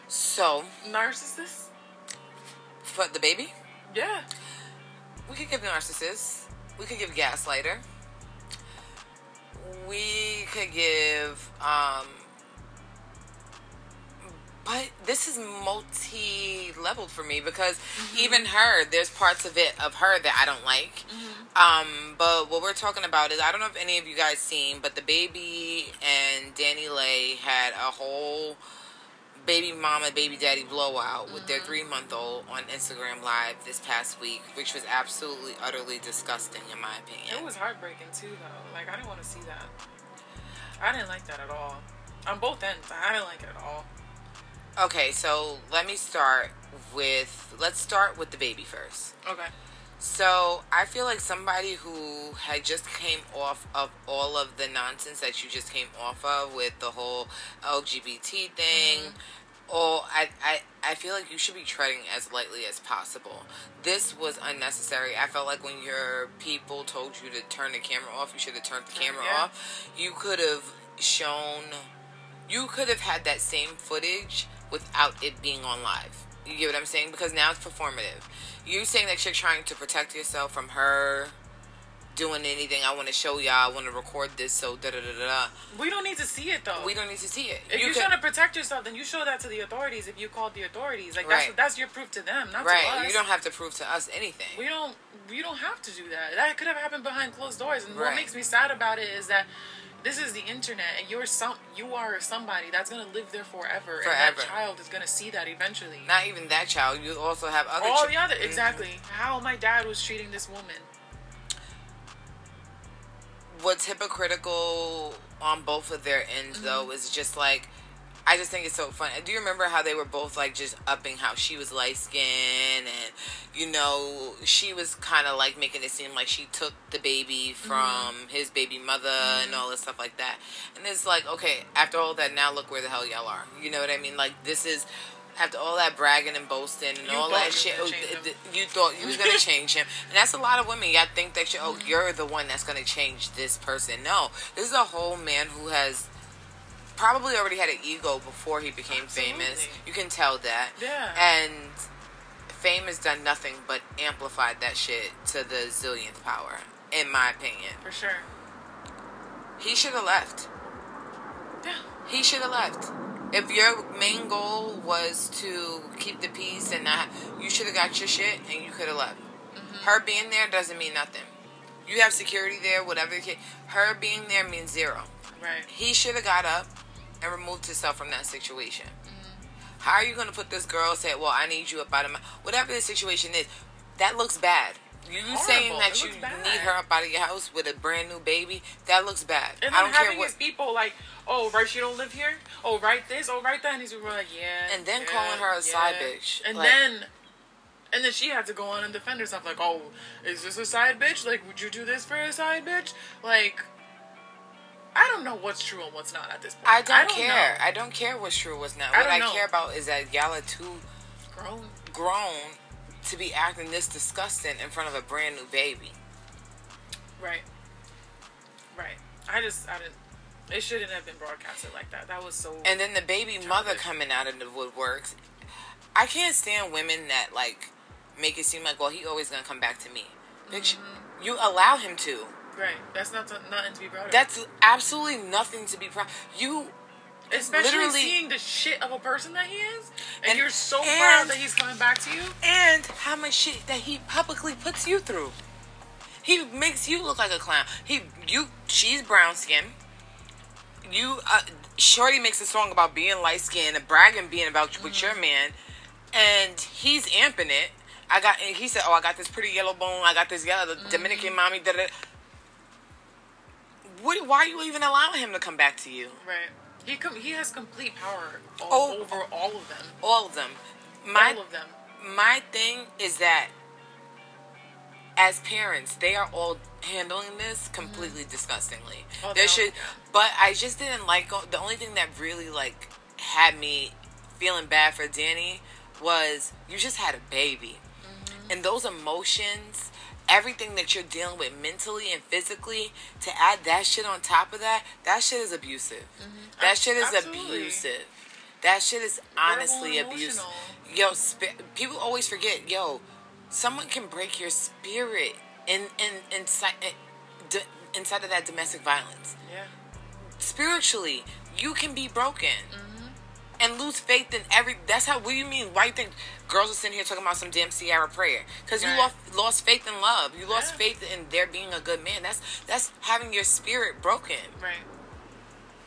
So... Narcissist? For the baby? Yeah. We could give narcissists. We could give gaslighter. We could give, but this is multi-leveled for me because even her, there's parts of her that I don't like. But what we're talking about is, I don't know if any of you guys seen, but the baby and Danny Lay had a whole baby mama, baby daddy blowout with their 3-month-old on Instagram Live this past week, which was absolutely, utterly disgusting in my opinion. It was heartbreaking too, though. Like, I didn't want to see that. I didn't like that at all. On both ends, I didn't like it at all. Okay, so let's start with the baby first. Okay. So, I feel like somebody who had just came off of all of the nonsense that you just came off of with the whole LGBT thing, I feel like you should be treading as lightly as possible. This was unnecessary. I felt like when your people told you to turn the camera off, you should have turned the camera off. You could have had that same footage without it being on live. You get what I'm saying? Because now it's performative. You saying that you're trying to protect yourself from her doing anything. I want to show y'all. I want to record this. So da-da-da-da. We don't need to see it, though. We don't need to see it. If you're trying to protect yourself, then you show that to the authorities if you called the authorities. Like, that's your proof to them, not to us. Right. You don't have to prove to us anything. We don't have to do that. That could have happened behind closed doors. And what makes me sad about it is that this is the internet, and you are somebody that's going to live there forever. And that child is going to see that eventually. Not even that child. You also have other children. Exactly. How my dad was treating this woman. What's hypocritical on both of their ends, though, is just, like, I just think it's so funny. Do you remember how they were both, like, just upping how she was light-skinned and, you know, she was kind of, like, making it seem like she took the baby from his baby mother and all this stuff like that. And it's like, okay, after all that, now look where the hell y'all are. You know what I mean? Like, this is... After all that bragging and boasting and all that shit, you thought you was going to change him. And that's a lot of women. Y'all think that you're the one that's going to change this person. No. This is a whole man who has... probably already had an ego before he became famous. You can tell that. Yeah. And fame has done nothing but amplified that shit to the zillionth power, in my opinion. For sure. He should have left. Yeah. He should have left. If your main goal was to keep the peace and not... You should have got your shit and you could have left. Mm-hmm. Her being there doesn't mean nothing. You have security there, whatever. Her being there means zero. Right. He should have got up and removed himself from that situation. How are you going to put this girl, say, well, I need you up out of my... Whatever the situation is, that looks bad. You saying that you need her up out of your house with a brand new baby, that looks bad. And I don't care what people like, oh, right, she don't live here. Oh, right this. Oh, right that. And these people are like, yeah. And then calling her a side bitch. And like, then she had to go on and defend herself. Like, oh, is this a side bitch? Like, would you do this for a side bitch? Like, I don't know what's true and what's not at this point. I don't care. Know. I don't care what's true and what's not. What I care about is that y'all are too grown to be acting this disgusting in front of a brand new baby. Right. It shouldn't have been broadcasted like that. That was so... And then the baby childish mother coming out of the woodworks. I can't stand women that, like, make it seem like, well, he always gonna come back to me. Bitch, mm-hmm. You allow him to. Right. That's nothing to be proud of. That's absolutely nothing to be proud of. You... Especially seeing the shit of a person that he is. And you're so proud that he's coming back to you. And how much shit that he publicly puts you through. He makes you look like a clown. She's brown skin. Shorty makes a song about being light skinned and bragging being about with your man. And he's amping it. He said, oh, I got this pretty yellow bone. I got this yellow Dominican mommy. Da-da. Why are you even allowing him to come back to you? Right. He has complete power over all of them. All of them. My thing is that as parents, they are all handling this completely disgustingly. Oh, but I just didn't like... The only thing that really, like, had me feeling bad for Danny was you just had a baby. Mm-hmm. And those emotions... Everything that you're dealing with mentally and physically, to add that shit on top of that shit is abusive. Mm-hmm. That shit is absolutely abusive. That shit is honestly abusive. Yo, people always forget, yo, someone can break your spirit inside of that domestic violence. Yeah. Spiritually, you can be broken. Mm-hmm. And lose faith in every... That's how... What do you mean? Why do you think girls are sitting here talking about some damn Ciara prayer? Because you lost faith in love. You lost faith in there being a good man. That's having your spirit broken. Right.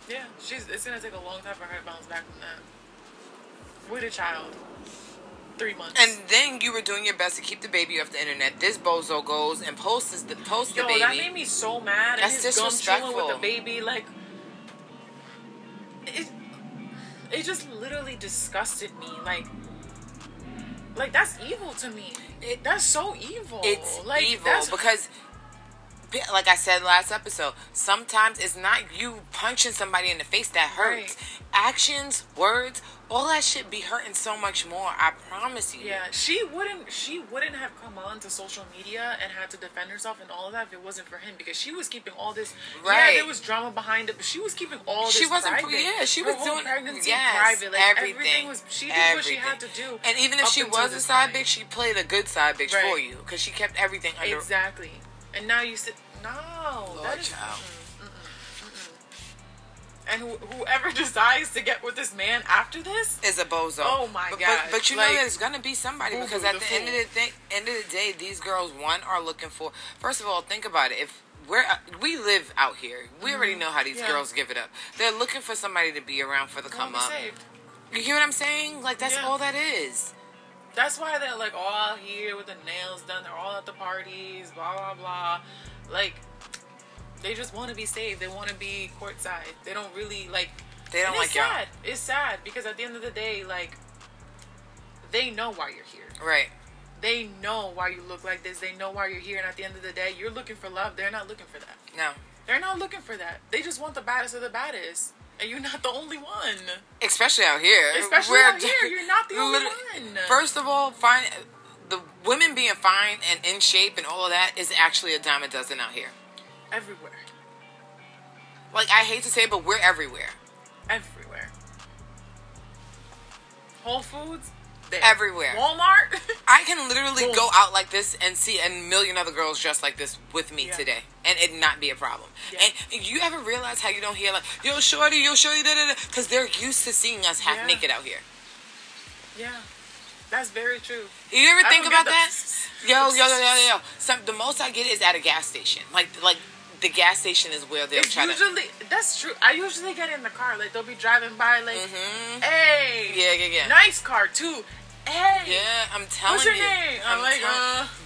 Yeah. It's going to take a long time for her to bounce back from that. With a child. 3 months. And then you were doing your best to keep the baby off the internet. This bozo goes and posts the baby. That made me so mad. That's disrespectful. And his gum chewing with the baby, like... It just literally disgusted me. Like that's evil to me. That's so evil. It's like, evil because, like I said last episode, sometimes it's not you punching somebody in the face that hurts. Right. Actions, words, all that shit be hurting so much more. I promise you. Yeah, she wouldn't have come on to social media and had to defend herself and all of that if it wasn't for him, because she was keeping all this. Right. Yeah, there was drama behind it, but she was keeping all this. She wasn't. Private. Yeah, she was doing pregnancy private. Like, everything was. She did what she had to do. And even if she was a side bitch, she played a good side bitch for you because she kept everything under. Exactly. And now you sit. No, Lord, that is. Child. And whoever decides to get with this man after this is a bozo. Oh my god! But you know there's gonna be somebody, because at the end of the day, these girls are looking for. First of all, think about it. If we live out here, we already know how these girls give it up. They're looking for somebody to be around for the come up. Saved. You hear what I'm saying? Like, that's all that is. That's why they're like all here with the nails done. They're all at the parties. Blah blah blah. Like. They just want to be saved. They want to be courtside. They don't really, like... They don't like y'all. It's sad, because at the end of the day, like, they know why you're here. Right. They know why you look like this. They know why you're here. And at the end of the day, you're looking for love. They're not looking for that. No. They're not looking for that. They just want the baddest of the baddest. And you're not the only one. Especially out here. You're not the only one. First of all, the women being fine and in shape and all of that is actually a dime a dozen out here. Everywhere. Like, I hate to say it, but we're everywhere. Everywhere. Whole Foods? There. Everywhere. Walmart? I can literally go out like this and see a million other girls dressed like this with me today. And it not be a problem. Yeah. And you ever realize how you don't hear, like, yo, shorty, da-da-da? Because they're used to seeing us half naked out here. Yeah. That's very true. You ever think about that? Yo. The most I get is at a gas station. Like, the gas station is where they'll try to... That's true. I usually get in the car. Like, they'll be driving by, like, hey. Yeah. Nice car, too. Hey. Yeah, I'm telling you. What's your name? I'm like,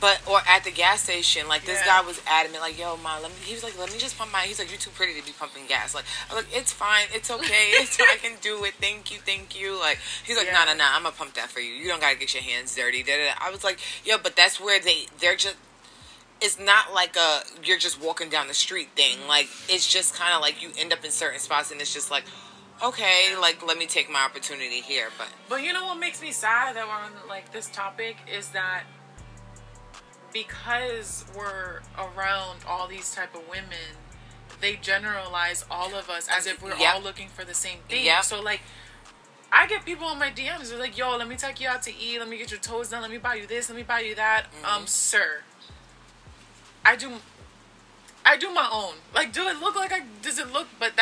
But, or at the gas station, like, this guy was adamant, like, yo, ma, he was like, let me just pump my... He's like, you're too pretty to be pumping gas. Like, I'm like, it's fine. It's okay. It's fine. I can do it. Thank you. Like, he's like, nah, I'm gonna pump that for you. You don't gotta get your hands dirty. I was like, yo, but that's where they're just... It's not like a you're just walking down the street thing. Like, it's just kind of like you end up in certain spots and it's just like, okay, like, let me take my opportunity here. But you know what makes me sad that we're on, like, this topic is that because we're around all these type of women, they generalize all of us as if we're all looking for the same thing. Yep. So, like, I get people on my DMs. They're like, yo, let me take you out to eat. Let me get your toes done. Let me buy you this. Let me buy you that. Sir. I do my own. Like, but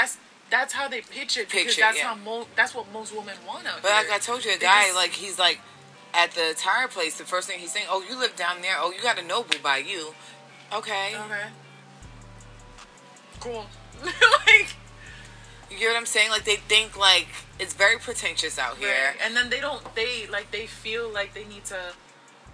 that's how they pitch it. Because that's what most women want out But here. Like I told you, he's like, at the tire place, the first thing he's saying, oh, you live down there. Oh, you got a Nobu by you. Okay. Cool. Like... You get what I'm saying? Like, they think, like, it's very pretentious out here. And then they feel like they need to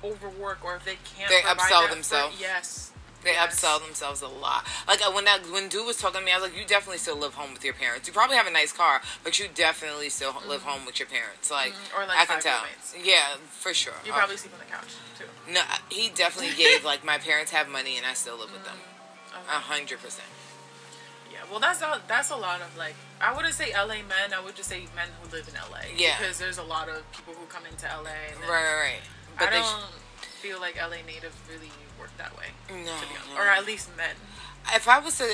overwork, or if they can't, they upsell themselves. Upsell themselves a lot. Like, when dude was talking to me, I was like, you definitely still live home with your parents. You probably have a nice car, but you definitely still live home with your parents. Like, or like I can tell. Roommates. Yeah, for sure. You probably sleep on the couch too. No, he definitely gave, like, my parents have money and I still live with them. 100%. Yeah, well, that's a lot of, like, I wouldn't say LA men. I would just say men who live in LA. Yeah. Because there's a lot of people who come into LA. And right. But I don't feel like LA natives really work that way. No, to be honest. Or at least men. If I was to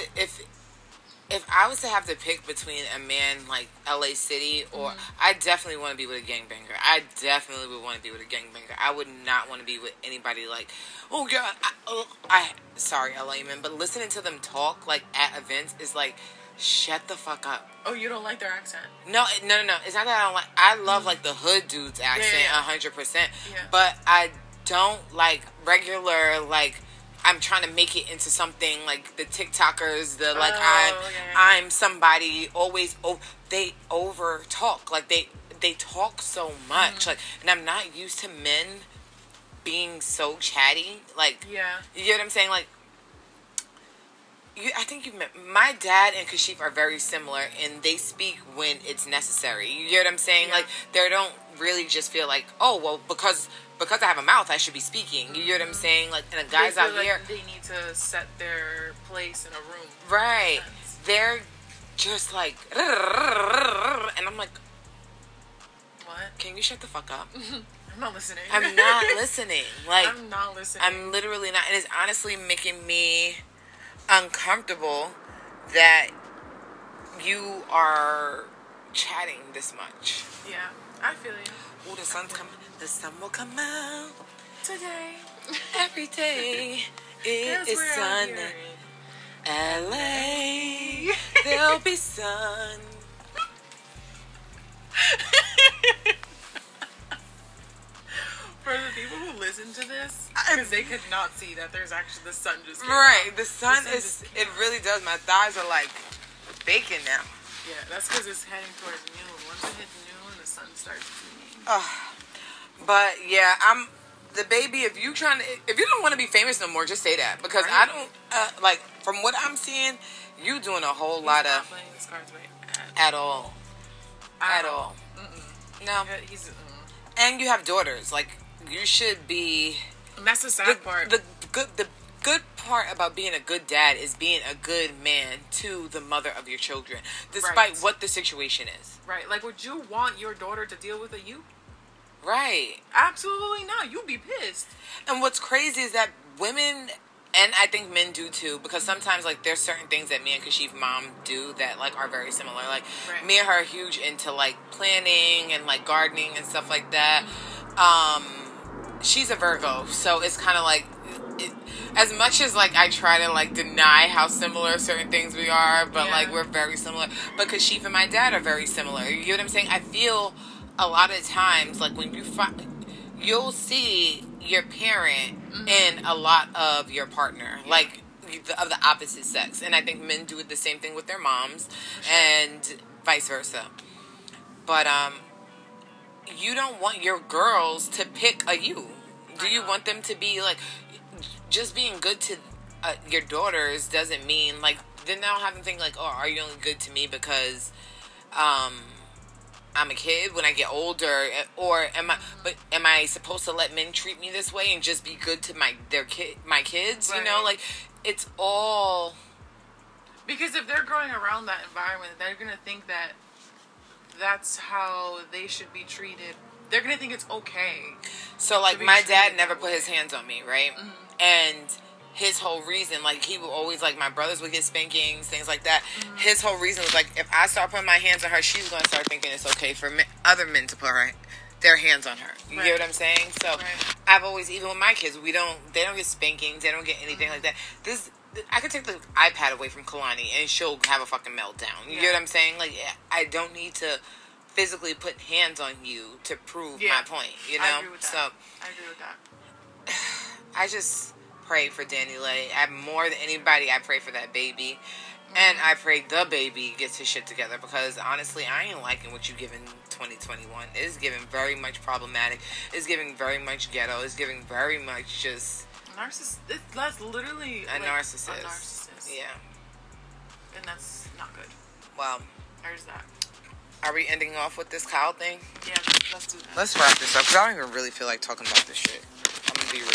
have to pick between a man like LA City or I definitely want to be with a gangbanger. I definitely would want to be with a gangbanger. I would not want to be with anybody like, oh God, sorry LA men, but listening to them talk like at events is like, shut the fuck up. Oh, you don't like their accent? No. It's not that I don't like... I love, like, the hood dude's accent, 100%. Yeah. But I don't like regular, like... I'm trying to make it into something, like, the TikTokers, the, like, I'm somebody, always... they over-talk. Like, they talk so much. Mm-hmm. Like, and I'm not used to men being so chatty. Like... Yeah. You get what I'm saying? Like... I think you met my dad and Kashif are very similar, and they speak when it's necessary. You hear what I'm saying? Yeah. Like, they don't really just feel like, oh, well, because I have a mouth, I should be speaking. You hear what I'm saying? Like, and the guys out here, they need to set their place in a room. Right? They're just like, and I'm like, what? Can you shut the fuck up? I'm not listening. Like, I'm not listening. I'm literally not, and it's honestly making me uncomfortable that you are chatting this much. Yeah, I feel you. Oh, the sun's coming. The sun will come out today. Every day it is sun. LA, there'll be sun. For the people who listen to this, because they could not see that there's actually the sun just came out. The sun is. It really does. My thighs are like baking now. Yeah, that's because it's heading towards noon. Once it hits noon, the sun starts beating. But yeah, I'm the baby. If you don't want to be famous no more, just say that, because I don't like. From what I'm seeing, you doing a whole lot not of playing this cards at all. At all. Mm-mm. No. He's. And you have daughters. Like, you should be... And that's the sad part. The good part about being a good dad is being a good man to the mother of your children, despite what the situation is. Right. Like, would you want your daughter to deal with you? Right. Absolutely not. You'd be pissed. And what's crazy is that women... And I think men do too, because sometimes, like, there's certain things that me and Kashif mom do that, like, are very similar. Like, me and her are huge into, like, planning and, like, gardening and stuff like that. She's a Virgo, so it's kind of like, as much as, like, I try to, like, deny how similar certain things we are, but like, we're very similar. But Kashif and my dad are very similar. You get what I'm saying? I feel a lot of times, like, when you'll see your parent in a lot of your partner. Like, of the opposite sex. And I think men do the same thing with their moms and vice versa. But you don't want your girls to pick a you. Do you want them to be like, just being good to your daughters doesn't mean, like, then they don't have them think like, oh, are you only good to me because I'm a kid when I get older, or am I supposed to let men treat me this way and just be good to my kids, right. You know, like, it's all, because if they're growing around that environment, they're going to think that that's how they should be treated. They're going to think it's okay. So, like, my dad never put his hands on me, right? Mm-hmm. And his whole reason, like, he would always, like, my brothers would get spankings, things like that. Mm-hmm. His whole reason was, like, if I start putting my hands on her, she's going to start thinking it's okay for other men to put their hands on her. You hear what I'm saying? So, I've always, even with my kids, they don't get spankings. They don't get anything like that. I could take the iPad away from Kalani, and she'll have a fucking meltdown. You hear what I'm saying? Like, I don't need to physically put hands on you to prove my point, you know? I agree with that. I agree with that. I just pray for Danny Lay. More than anybody, I pray for that baby. Mm-hmm. And I pray the baby gets his shit together, because honestly, I ain't liking what you giving 2021. It's giving very much problematic. It's giving very much ghetto. It's giving very much just that's literally a narcissist. Yeah. And that's not good. Well, there's that. Are we ending off with this Kyle thing? Yeah, let's do that. Let's wrap this up. I don't even really feel like talking about this shit. I'm going to be real.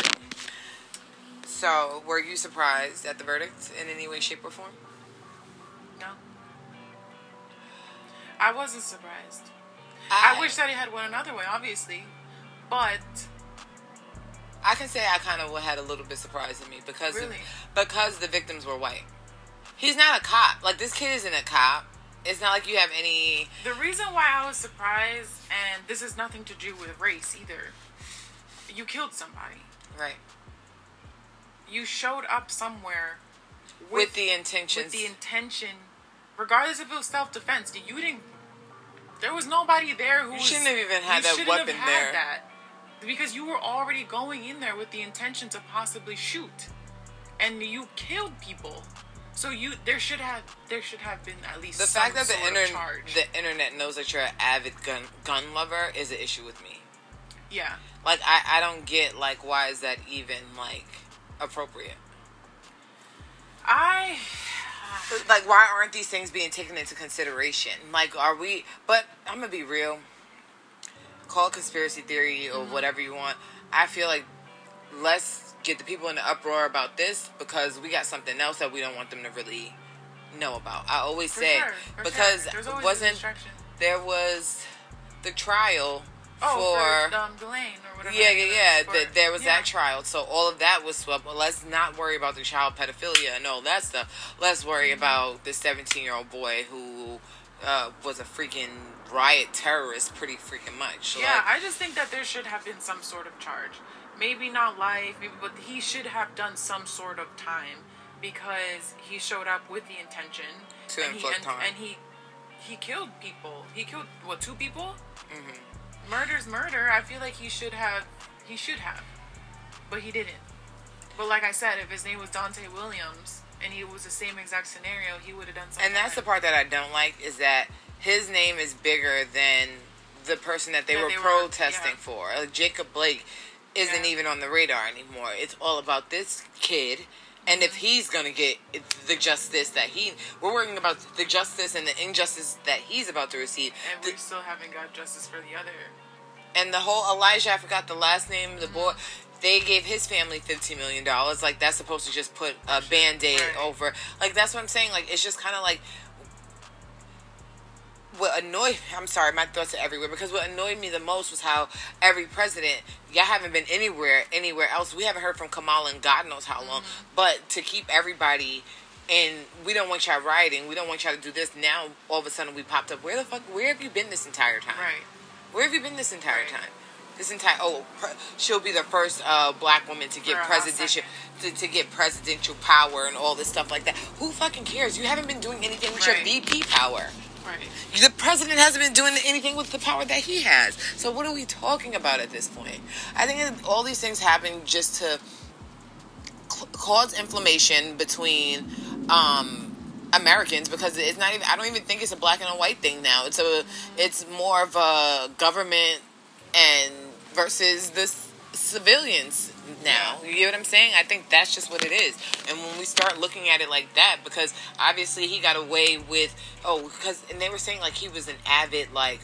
So, were you surprised at the verdict in any way, shape, or form? No. I wasn't surprised. I wish that it had went another way, obviously. But I can say I kind of had a little bit surprised in me because the victims were white. He's not a cop. Like, this kid isn't a cop. It's not like you have any. The reason why I was surprised, and this has nothing to do with race either. You killed somebody. Right. You showed up somewhere with the intentions. With the intention, regardless if it was self-defense, you didn't. There was nobody there who shouldn't have even had that weapon there. That, because you were already going in there with the intention to possibly shoot, and you killed people. So there should have been at least the fact that the internet knows that you're an avid gun lover is an issue with me. Yeah, like I don't get, like, why is that even, like, appropriate? Like, why aren't these things being taken into consideration? Like, are we? But I'm gonna be real. Call it conspiracy theory or whatever you want. I feel like let's get the people in the uproar about this because we got something else that we don't want them to really know about. I always say, because there was the trial for Delane or whatever. There was that trial. So all of that was swept. Well, let's not worry about the child pedophilia and all that stuff. Let's worry about the 17-year-old boy who was a freaking riot terrorist pretty freaking much. Yeah, like, I just think that there should have been some sort of charge. Maybe not life, but he should have done some sort of time because he showed up with the intention to inflict harm. And he killed people. He killed, what, 2 people? Mm-hmm. Murder's murder. I feel like he should have, but he didn't. But like I said, if his name was Dante Williams and he was the same exact scenario, he would have done something. And that's the part that I don't like, is that his name is bigger than the person that they were protesting for. Like, Jacob Blake isn't even on the radar anymore. It's all about this kid, and if he's gonna get the justice that we're worrying about the justice and the injustice that he's about to receive, and we still haven't got justice for the other. And the whole Elijah, I forgot the last name, the boy, they gave his family $15 million. Like, that's supposed to just put a Band-Aid over. Like, that's what I'm saying. Like, it's just kind of like, my thoughts are everywhere, because what annoyed me the most was how every president, y'all haven't been anywhere else. We haven't heard from Kamala in God knows how long, but to keep everybody in, we don't want y'all rioting, we don't want y'all to do this, now all of a sudden we popped up. Where have you been this entire time? Right. Where have you been this entire time? This entire, she'll be the first black woman to get presidential power and all this stuff like that. Who fucking cares? You haven't been doing anything with your VP power. Right. The president hasn't been doing anything with the power that he has. So what are we talking about at this point? I think all these things happen just to cause inflammation between Americans, because it's not even, I don't even think it's a black and a white thing now. It's more of a government and versus the civilians now. You get what I'm saying? I think that's just what it is. And when we start looking at it like that, because obviously he got away with, and they were saying like he was an avid, like,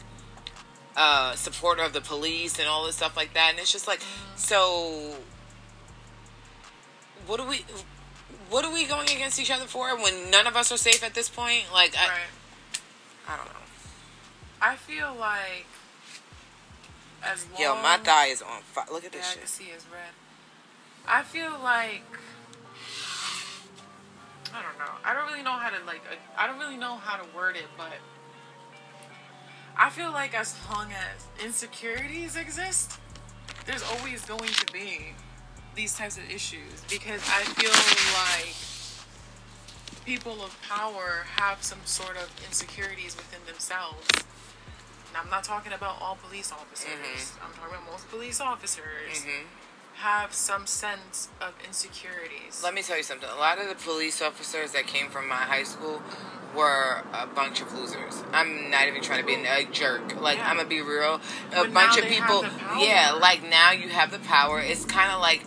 supporter of the police and all this stuff like that. And it's just like, so what are we going against each other for when none of us are safe at this point? Like, I don't know. I feel like as long... Yo, my thigh is on fire. Look at this shit. I can see it's red. I feel like... I don't know. I don't really know how to, like... I don't really know how to word it, but... I feel like as long as insecurities exist, there's always going to be these types of issues, because I feel like people of power have some sort of insecurities within themselves. And I'm not talking about all police officers. Mm-hmm. I'm talking about most police officers have some sense of insecurities. Let me tell you something. A lot of the police officers that came from my high school were a bunch of losers. I'm not even trying to be a jerk. Like, I'm gonna be real. Bunch of people. Yeah, like now you have the power. It's kind of like,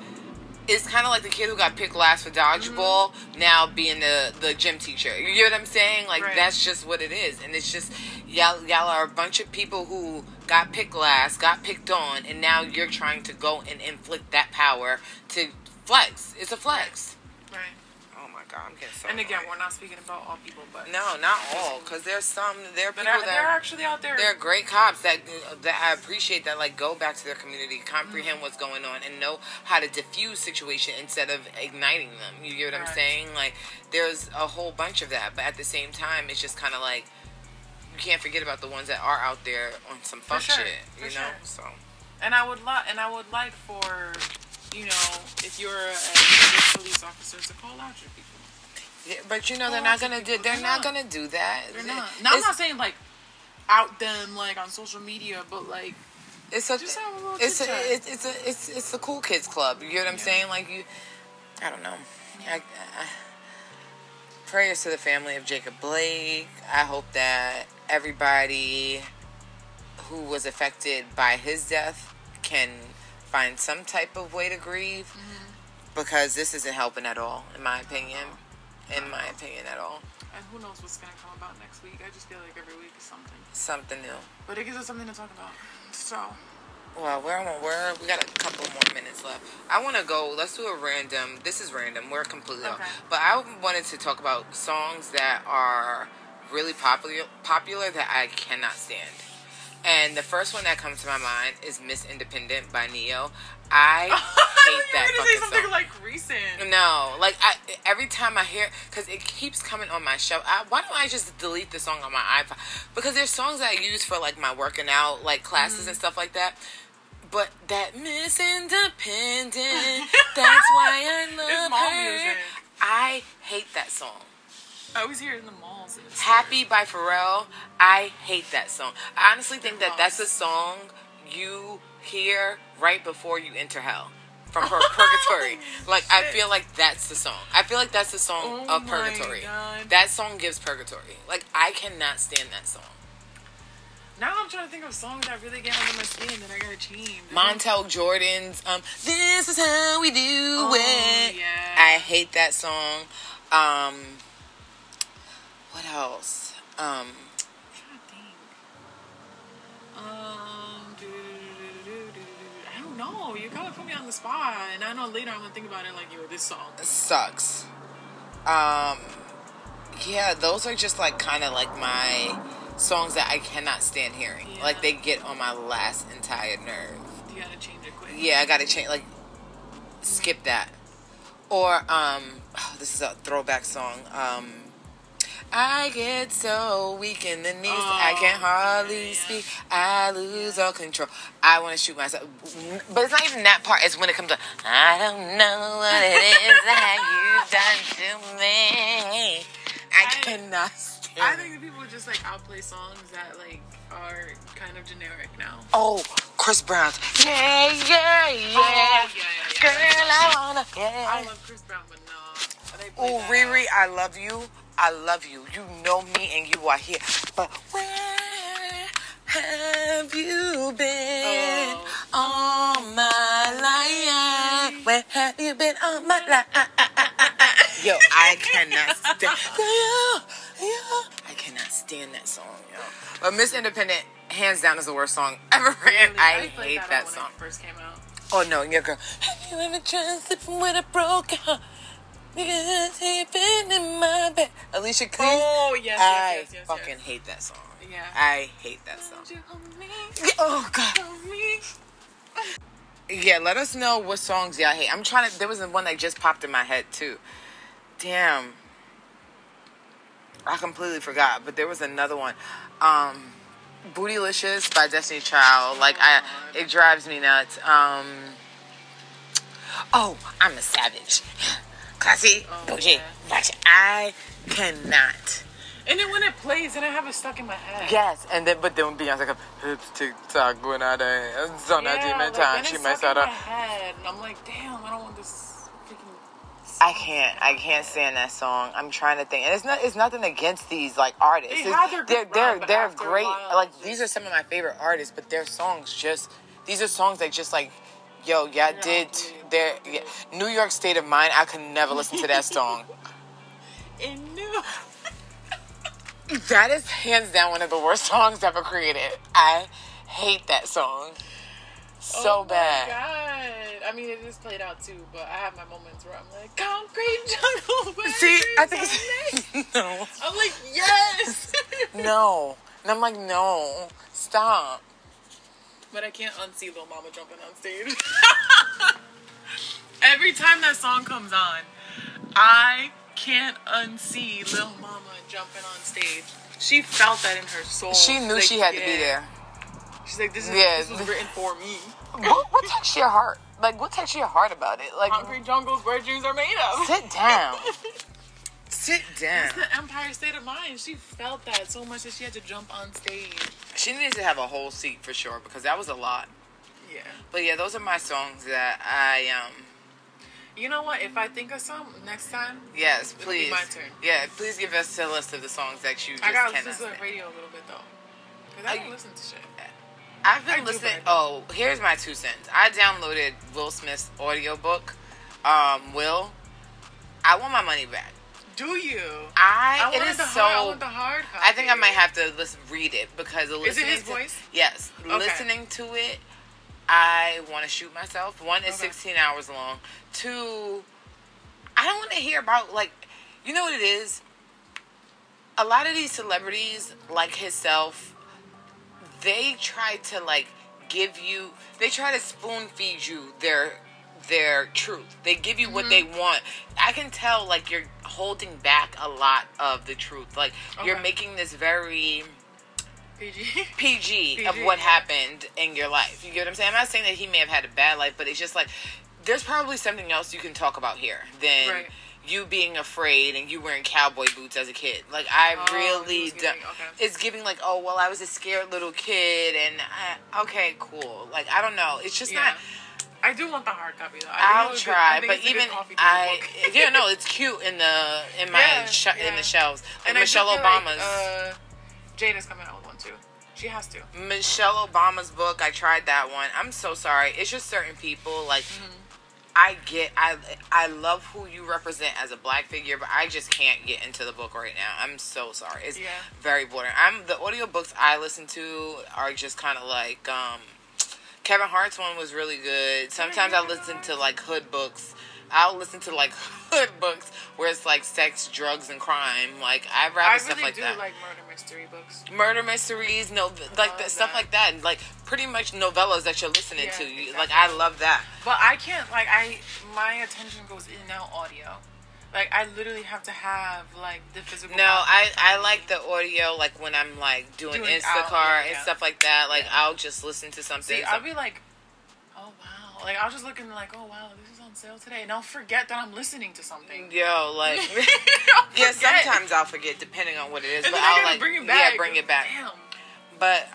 the kid who got picked last for dodgeball now being the gym teacher. You get what I'm saying? Like, that's just what it is. And it's just, y'all are a bunch of people who got picked last, got picked on, and now you're trying to go and inflict that power to flex. It's a flex. Right. Oh my God, I'm getting so annoyed. We're not speaking about all people, but... No, not all, because there's some... There are people that are actually out there. There are great cops that I appreciate that, like, go back to their community, comprehend what's going on, and know how to diffuse situation instead of igniting them. You get what I'm saying? Like, there's a whole bunch of that, but at the same time, it's just kind of like, you can't forget about the ones that are out there on some fuck shit, you know? So. And I would like for... You know, if you're a police officer, to call out your people. Yeah, but you know they're not gonna do that. They're not. Now, I'm not saying like out them like on social media, but like it's the cool kids club. You know what I'm saying? Like I don't know. Yeah. Prayers to the family of Jacob Blake. I hope that everybody who was affected by his death can find some type of way to grieve, because this isn't helping at all, in my opinion. And who knows what's going to come about next week. I just feel like every week is something. Something new. But it gives us something to talk about. So. Well, we got a couple more minutes left. I want to go, let's do a random, this is random, we're completely off. But I wanted to talk about songs that are really popular that I cannot stand. And the first one that comes to my mind is Miss Independent by Ne-Yo. I hate that fucking song. You were going to say something like recent. No. Like, every time I hear... Because it keeps coming on my show. Why don't I just delete the song on my iPod? Because there's songs that I use for, like, my working out, like, classes and stuff like that. But that Miss Independent, that's why I love her. Music. I hate that song. I always hear it in the malls. Happy by Pharrell. I hate that song. I honestly think that that's a song you hear right before you enter hell from purgatory. Like, I feel like that's the song. I feel like that's the song of purgatory. God. That song gives purgatory. Like, I cannot stand that song. Now I'm trying to think of songs that really get under my skin that I gotta change. Montel Jordan's "This Is How We Do It." Yeah. I hate that song. What else? I don't know. You kind of put me on the spot, and I know later I'm gonna think about it. Like, yo, this song sucks. Yeah, those are just like kind of like my songs that I cannot stand hearing. Yeah. Like, they get on my last entire nerve. You gotta change it quick. Yeah, I gotta change. Like, skip that. Or this is a throwback song. I get so weak in the knees, I can hardly speak, I lose all control. I want to shoot myself. But it's not even that part, it's when it comes to, I don't know what it is that you've done to me. I cannot stand care. I think that people just like outplay songs that like are kind of generic now. Oh, Chris Brown. Yeah, yeah, yeah. Oh, yeah, yeah, yeah. Girl, I wanna. Yeah. I love Chris Brown, but no. Ooh, Riri, I love you. I love you. You know me, and you are here. But where have you been all my life? Where have you been all my life? Yo, I cannot stand. I cannot stand that song, yo. But Miss Independent, hands down, is the worst song ever. Really? I hate that song. When it first came out. Oh no, yeah, girl. Have you ever tried sleeping with a broken heart? Because he been in my bed. Alicia Keys. Oh yes, yes. Fucking hate that song. Yeah. I hate that song. Oh god. Yeah, let us know what songs y'all hate. I'm trying to. There was one that just popped in my head too. Damn. I completely forgot, but there was another one. Bootylicious by Destiny Child. Like it drives me nuts. Oh, I'm a savage. Classy, bougie, gotcha. I cannot. And then when it plays, then I have it stuck in my head. Yes, and then but then Beyonce comes, hips TikTok when I dance on that demon time. She messed up. In my head, and I'm like, damn, I don't want this freaking song. I can't stand that song. I'm trying to think, and it's nothing against these like artists. They're great. Like these are some of my favorite artists, but their songs just these are songs that just like. Yo, yeah, no, did there? Yeah. New York State of Mind. I could never listen to that song. In New. That is hands down one of the worst songs ever created. I hate that song so bad. God, I mean, it is played out too, but I have my moments where I'm like, concrete jungle. See, I think it's, no. I'm like, yes. No, and I'm like, no, stop. But I can't unsee Lil Mama jumping on stage. Every time that song comes on, I can't unsee Lil Mama jumping on stage. She felt that in her soul. She knew she had to be there. She's like, this was written for me. What touched your heart? Like, what touched your heart about it? Like, concrete jungles where dreams are made of. Sit down. Sit down. It's the Empire State of Mind. She felt that so much that she had to jump on stage. She needs to have a whole seat for sure because that was a lot. Yeah. But yeah, those are my songs that I You know what? If I think of some next time, yes, please. It'll be my turn. Yeah, please give us a list of the songs that you just cannot. I gotta listen to the radio a little bit though, because I don't listen to shit. I've been listening. Oh, here's my 2 cents. I downloaded Will Smith's audiobook. I want my money back. Do you? I think I might have to read it because is it his voice? Yes. Okay. Listening to it, I want to shoot myself. One is 16 hours long. Two, I don't want to hear about like, you know what it is. A lot of these celebrities, like himself, they try to like give you. They try to spoon feed you their truth. They give you what they want. I can tell like you're holding back a lot of the truth. Like you're making this very PG of what happened in your life. You get what I'm saying? I'm not saying that he may have had a bad life, but it's just like there's probably something else you can talk about here than you being afraid and you wearing cowboy boots as a kid. Like I really it's giving like, oh well, I was a scared little kid and okay, cool. Like I don't know. It's just not. I do want the hard copy though. I'll try, but even it's cute in the shelves. Like and Michelle Obama's. Jada's coming out with one too. She has to. Michelle Obama's book. I tried that one. I'm so sorry. It's just certain people like. Mm-hmm. I love who you represent as a black figure, but I just can't get into the book right now. I'm so sorry. It's very boring. The audiobooks I listen to are just kind of like. Kevin Hart's one was really good. Sometimes I listen to, like, hood books. I'll listen to, like, hood books where it's, like, sex, drugs, and crime. Like, I'd rather stuff like that. I really do like murder mystery books. Murder mysteries, stuff like that. And, like, pretty much novellas that you're listening to. Exactly. Like, I love that. But I can't, like, my attention goes in and out audio. Like, I literally have to have, like, the physical... No, I like the audio, like, when I'm, like, doing Instacart and stuff like that. Like, I'll just listen to something. See, I'll be like, oh, wow. Like, I'll just look and like, oh, wow, this is on sale today. And I'll forget that I'm listening to something. Yo, like... yeah, sometimes I'll forget, depending on what it is. And but I'll, like... bring it back. Yeah, bring it back. Damn. But,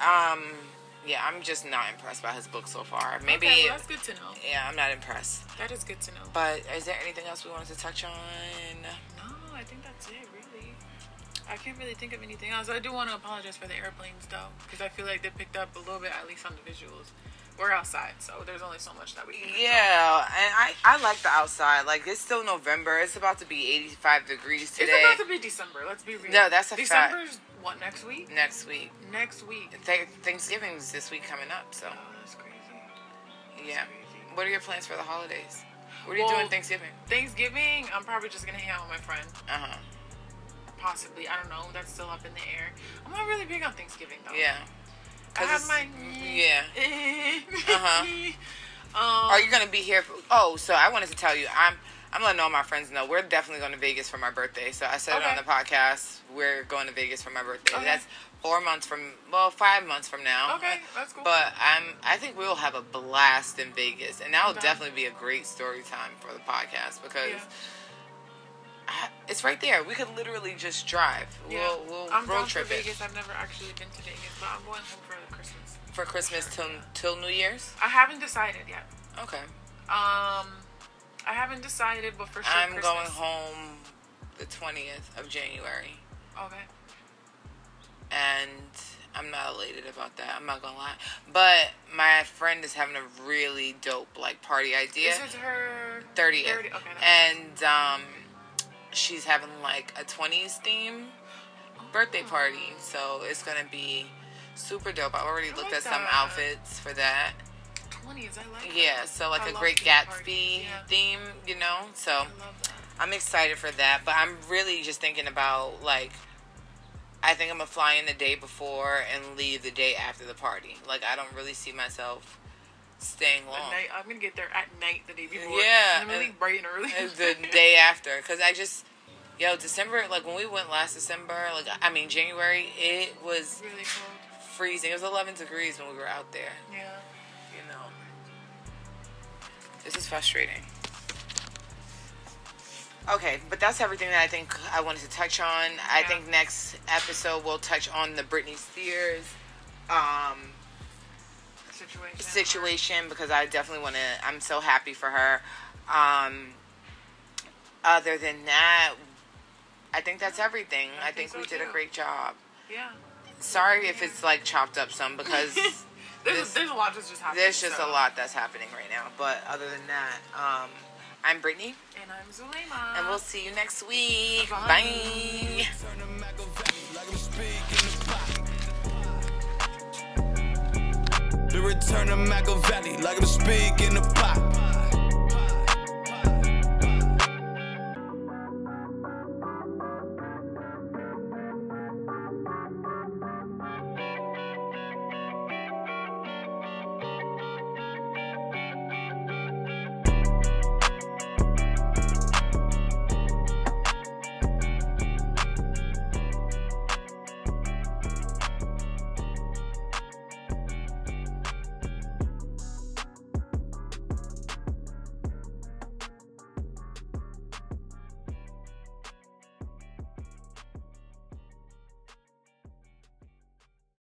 yeah, I'm just not impressed by his book so far. Maybe... Okay, well, that's good to know. Yeah, I'm not impressed. That is good to know. But is there anything else we wanted to touch on? No, I think that's it, really. I can't really think of anything else. I do want to apologize for the airplanes, though, because I feel like they picked up a little bit, at least on the visuals. We're outside, so there's only so much that we can do. Yeah, and I like the outside. Like, it's still November. It's about to be 85 degrees today. It's about to be December. Let's be real. No, that's a fact. December's, what, next week? Next week. Next week. Thanksgiving's this week coming up, so. Oh, that's crazy. Yeah. That's crazy. What are your plans for the holidays? What are you doing Thanksgiving? Thanksgiving, I'm probably just going to hang out with my friend. Uh-huh. Possibly. I don't know. That's still up in the air. I'm not really big on Thanksgiving, though. Yeah. I have my... Yeah. Are you going to be here? So I wanted to tell you, I'm letting all my friends know, we're definitely going to Vegas for my birthday. So I said it on the podcast, we're going to Vegas for my birthday. Okay. That's 5 months from now. Okay, that's cool. But I think we'll have a blast in Vegas. And that will definitely be a great story time for the podcast because... Yeah. It's right there. We could literally just drive. Yeah. We'll road trip it. I'm going to Vegas. I've never actually been to Vegas, but I'm going home for Christmas. For Christmas till New Year's? I haven't decided yet. Okay. I haven't decided, but for sure I'm Christmas. Going home the 20th of January. Okay. And I'm not elated about that. I'm not going to lie. But my friend is having a really dope like party idea. This is her 30th. Okay. And she's having like a 20s theme birthday party, so it's gonna be super dope. I already looked at some outfits for that. 20s, I like that. Yeah, so like a Great Gatsby theme, you know? So I love that. I'm excited for that, but I'm really just thinking about like, I think I'm gonna fly in the day before and leave the day after the party. Like, I don't really see myself staying long. Night, I'm gonna get there at night the day before. Yeah, I'm gonna leave bright and early. The day after, because I just, December. Like when we went last December, January, it was really cold, freezing. It was 11 degrees when we were out there. Yeah, this is frustrating. Okay, but that's everything that I think I wanted to touch on. Yeah. I think next episode we'll touch on the Britney Spears, situation because I definitely want to. I'm so happy for her. Other than that, I think that's everything. I think we did a great job. Yeah. Sorry if it's like chopped up some because there's a lot that's just happening. There's just a lot that's happening right now. But other than that, I'm Brittany and I'm Zulema, and we'll see you next week. Bye. Bye. The return of Machiavelli, like I'm speaking the pop.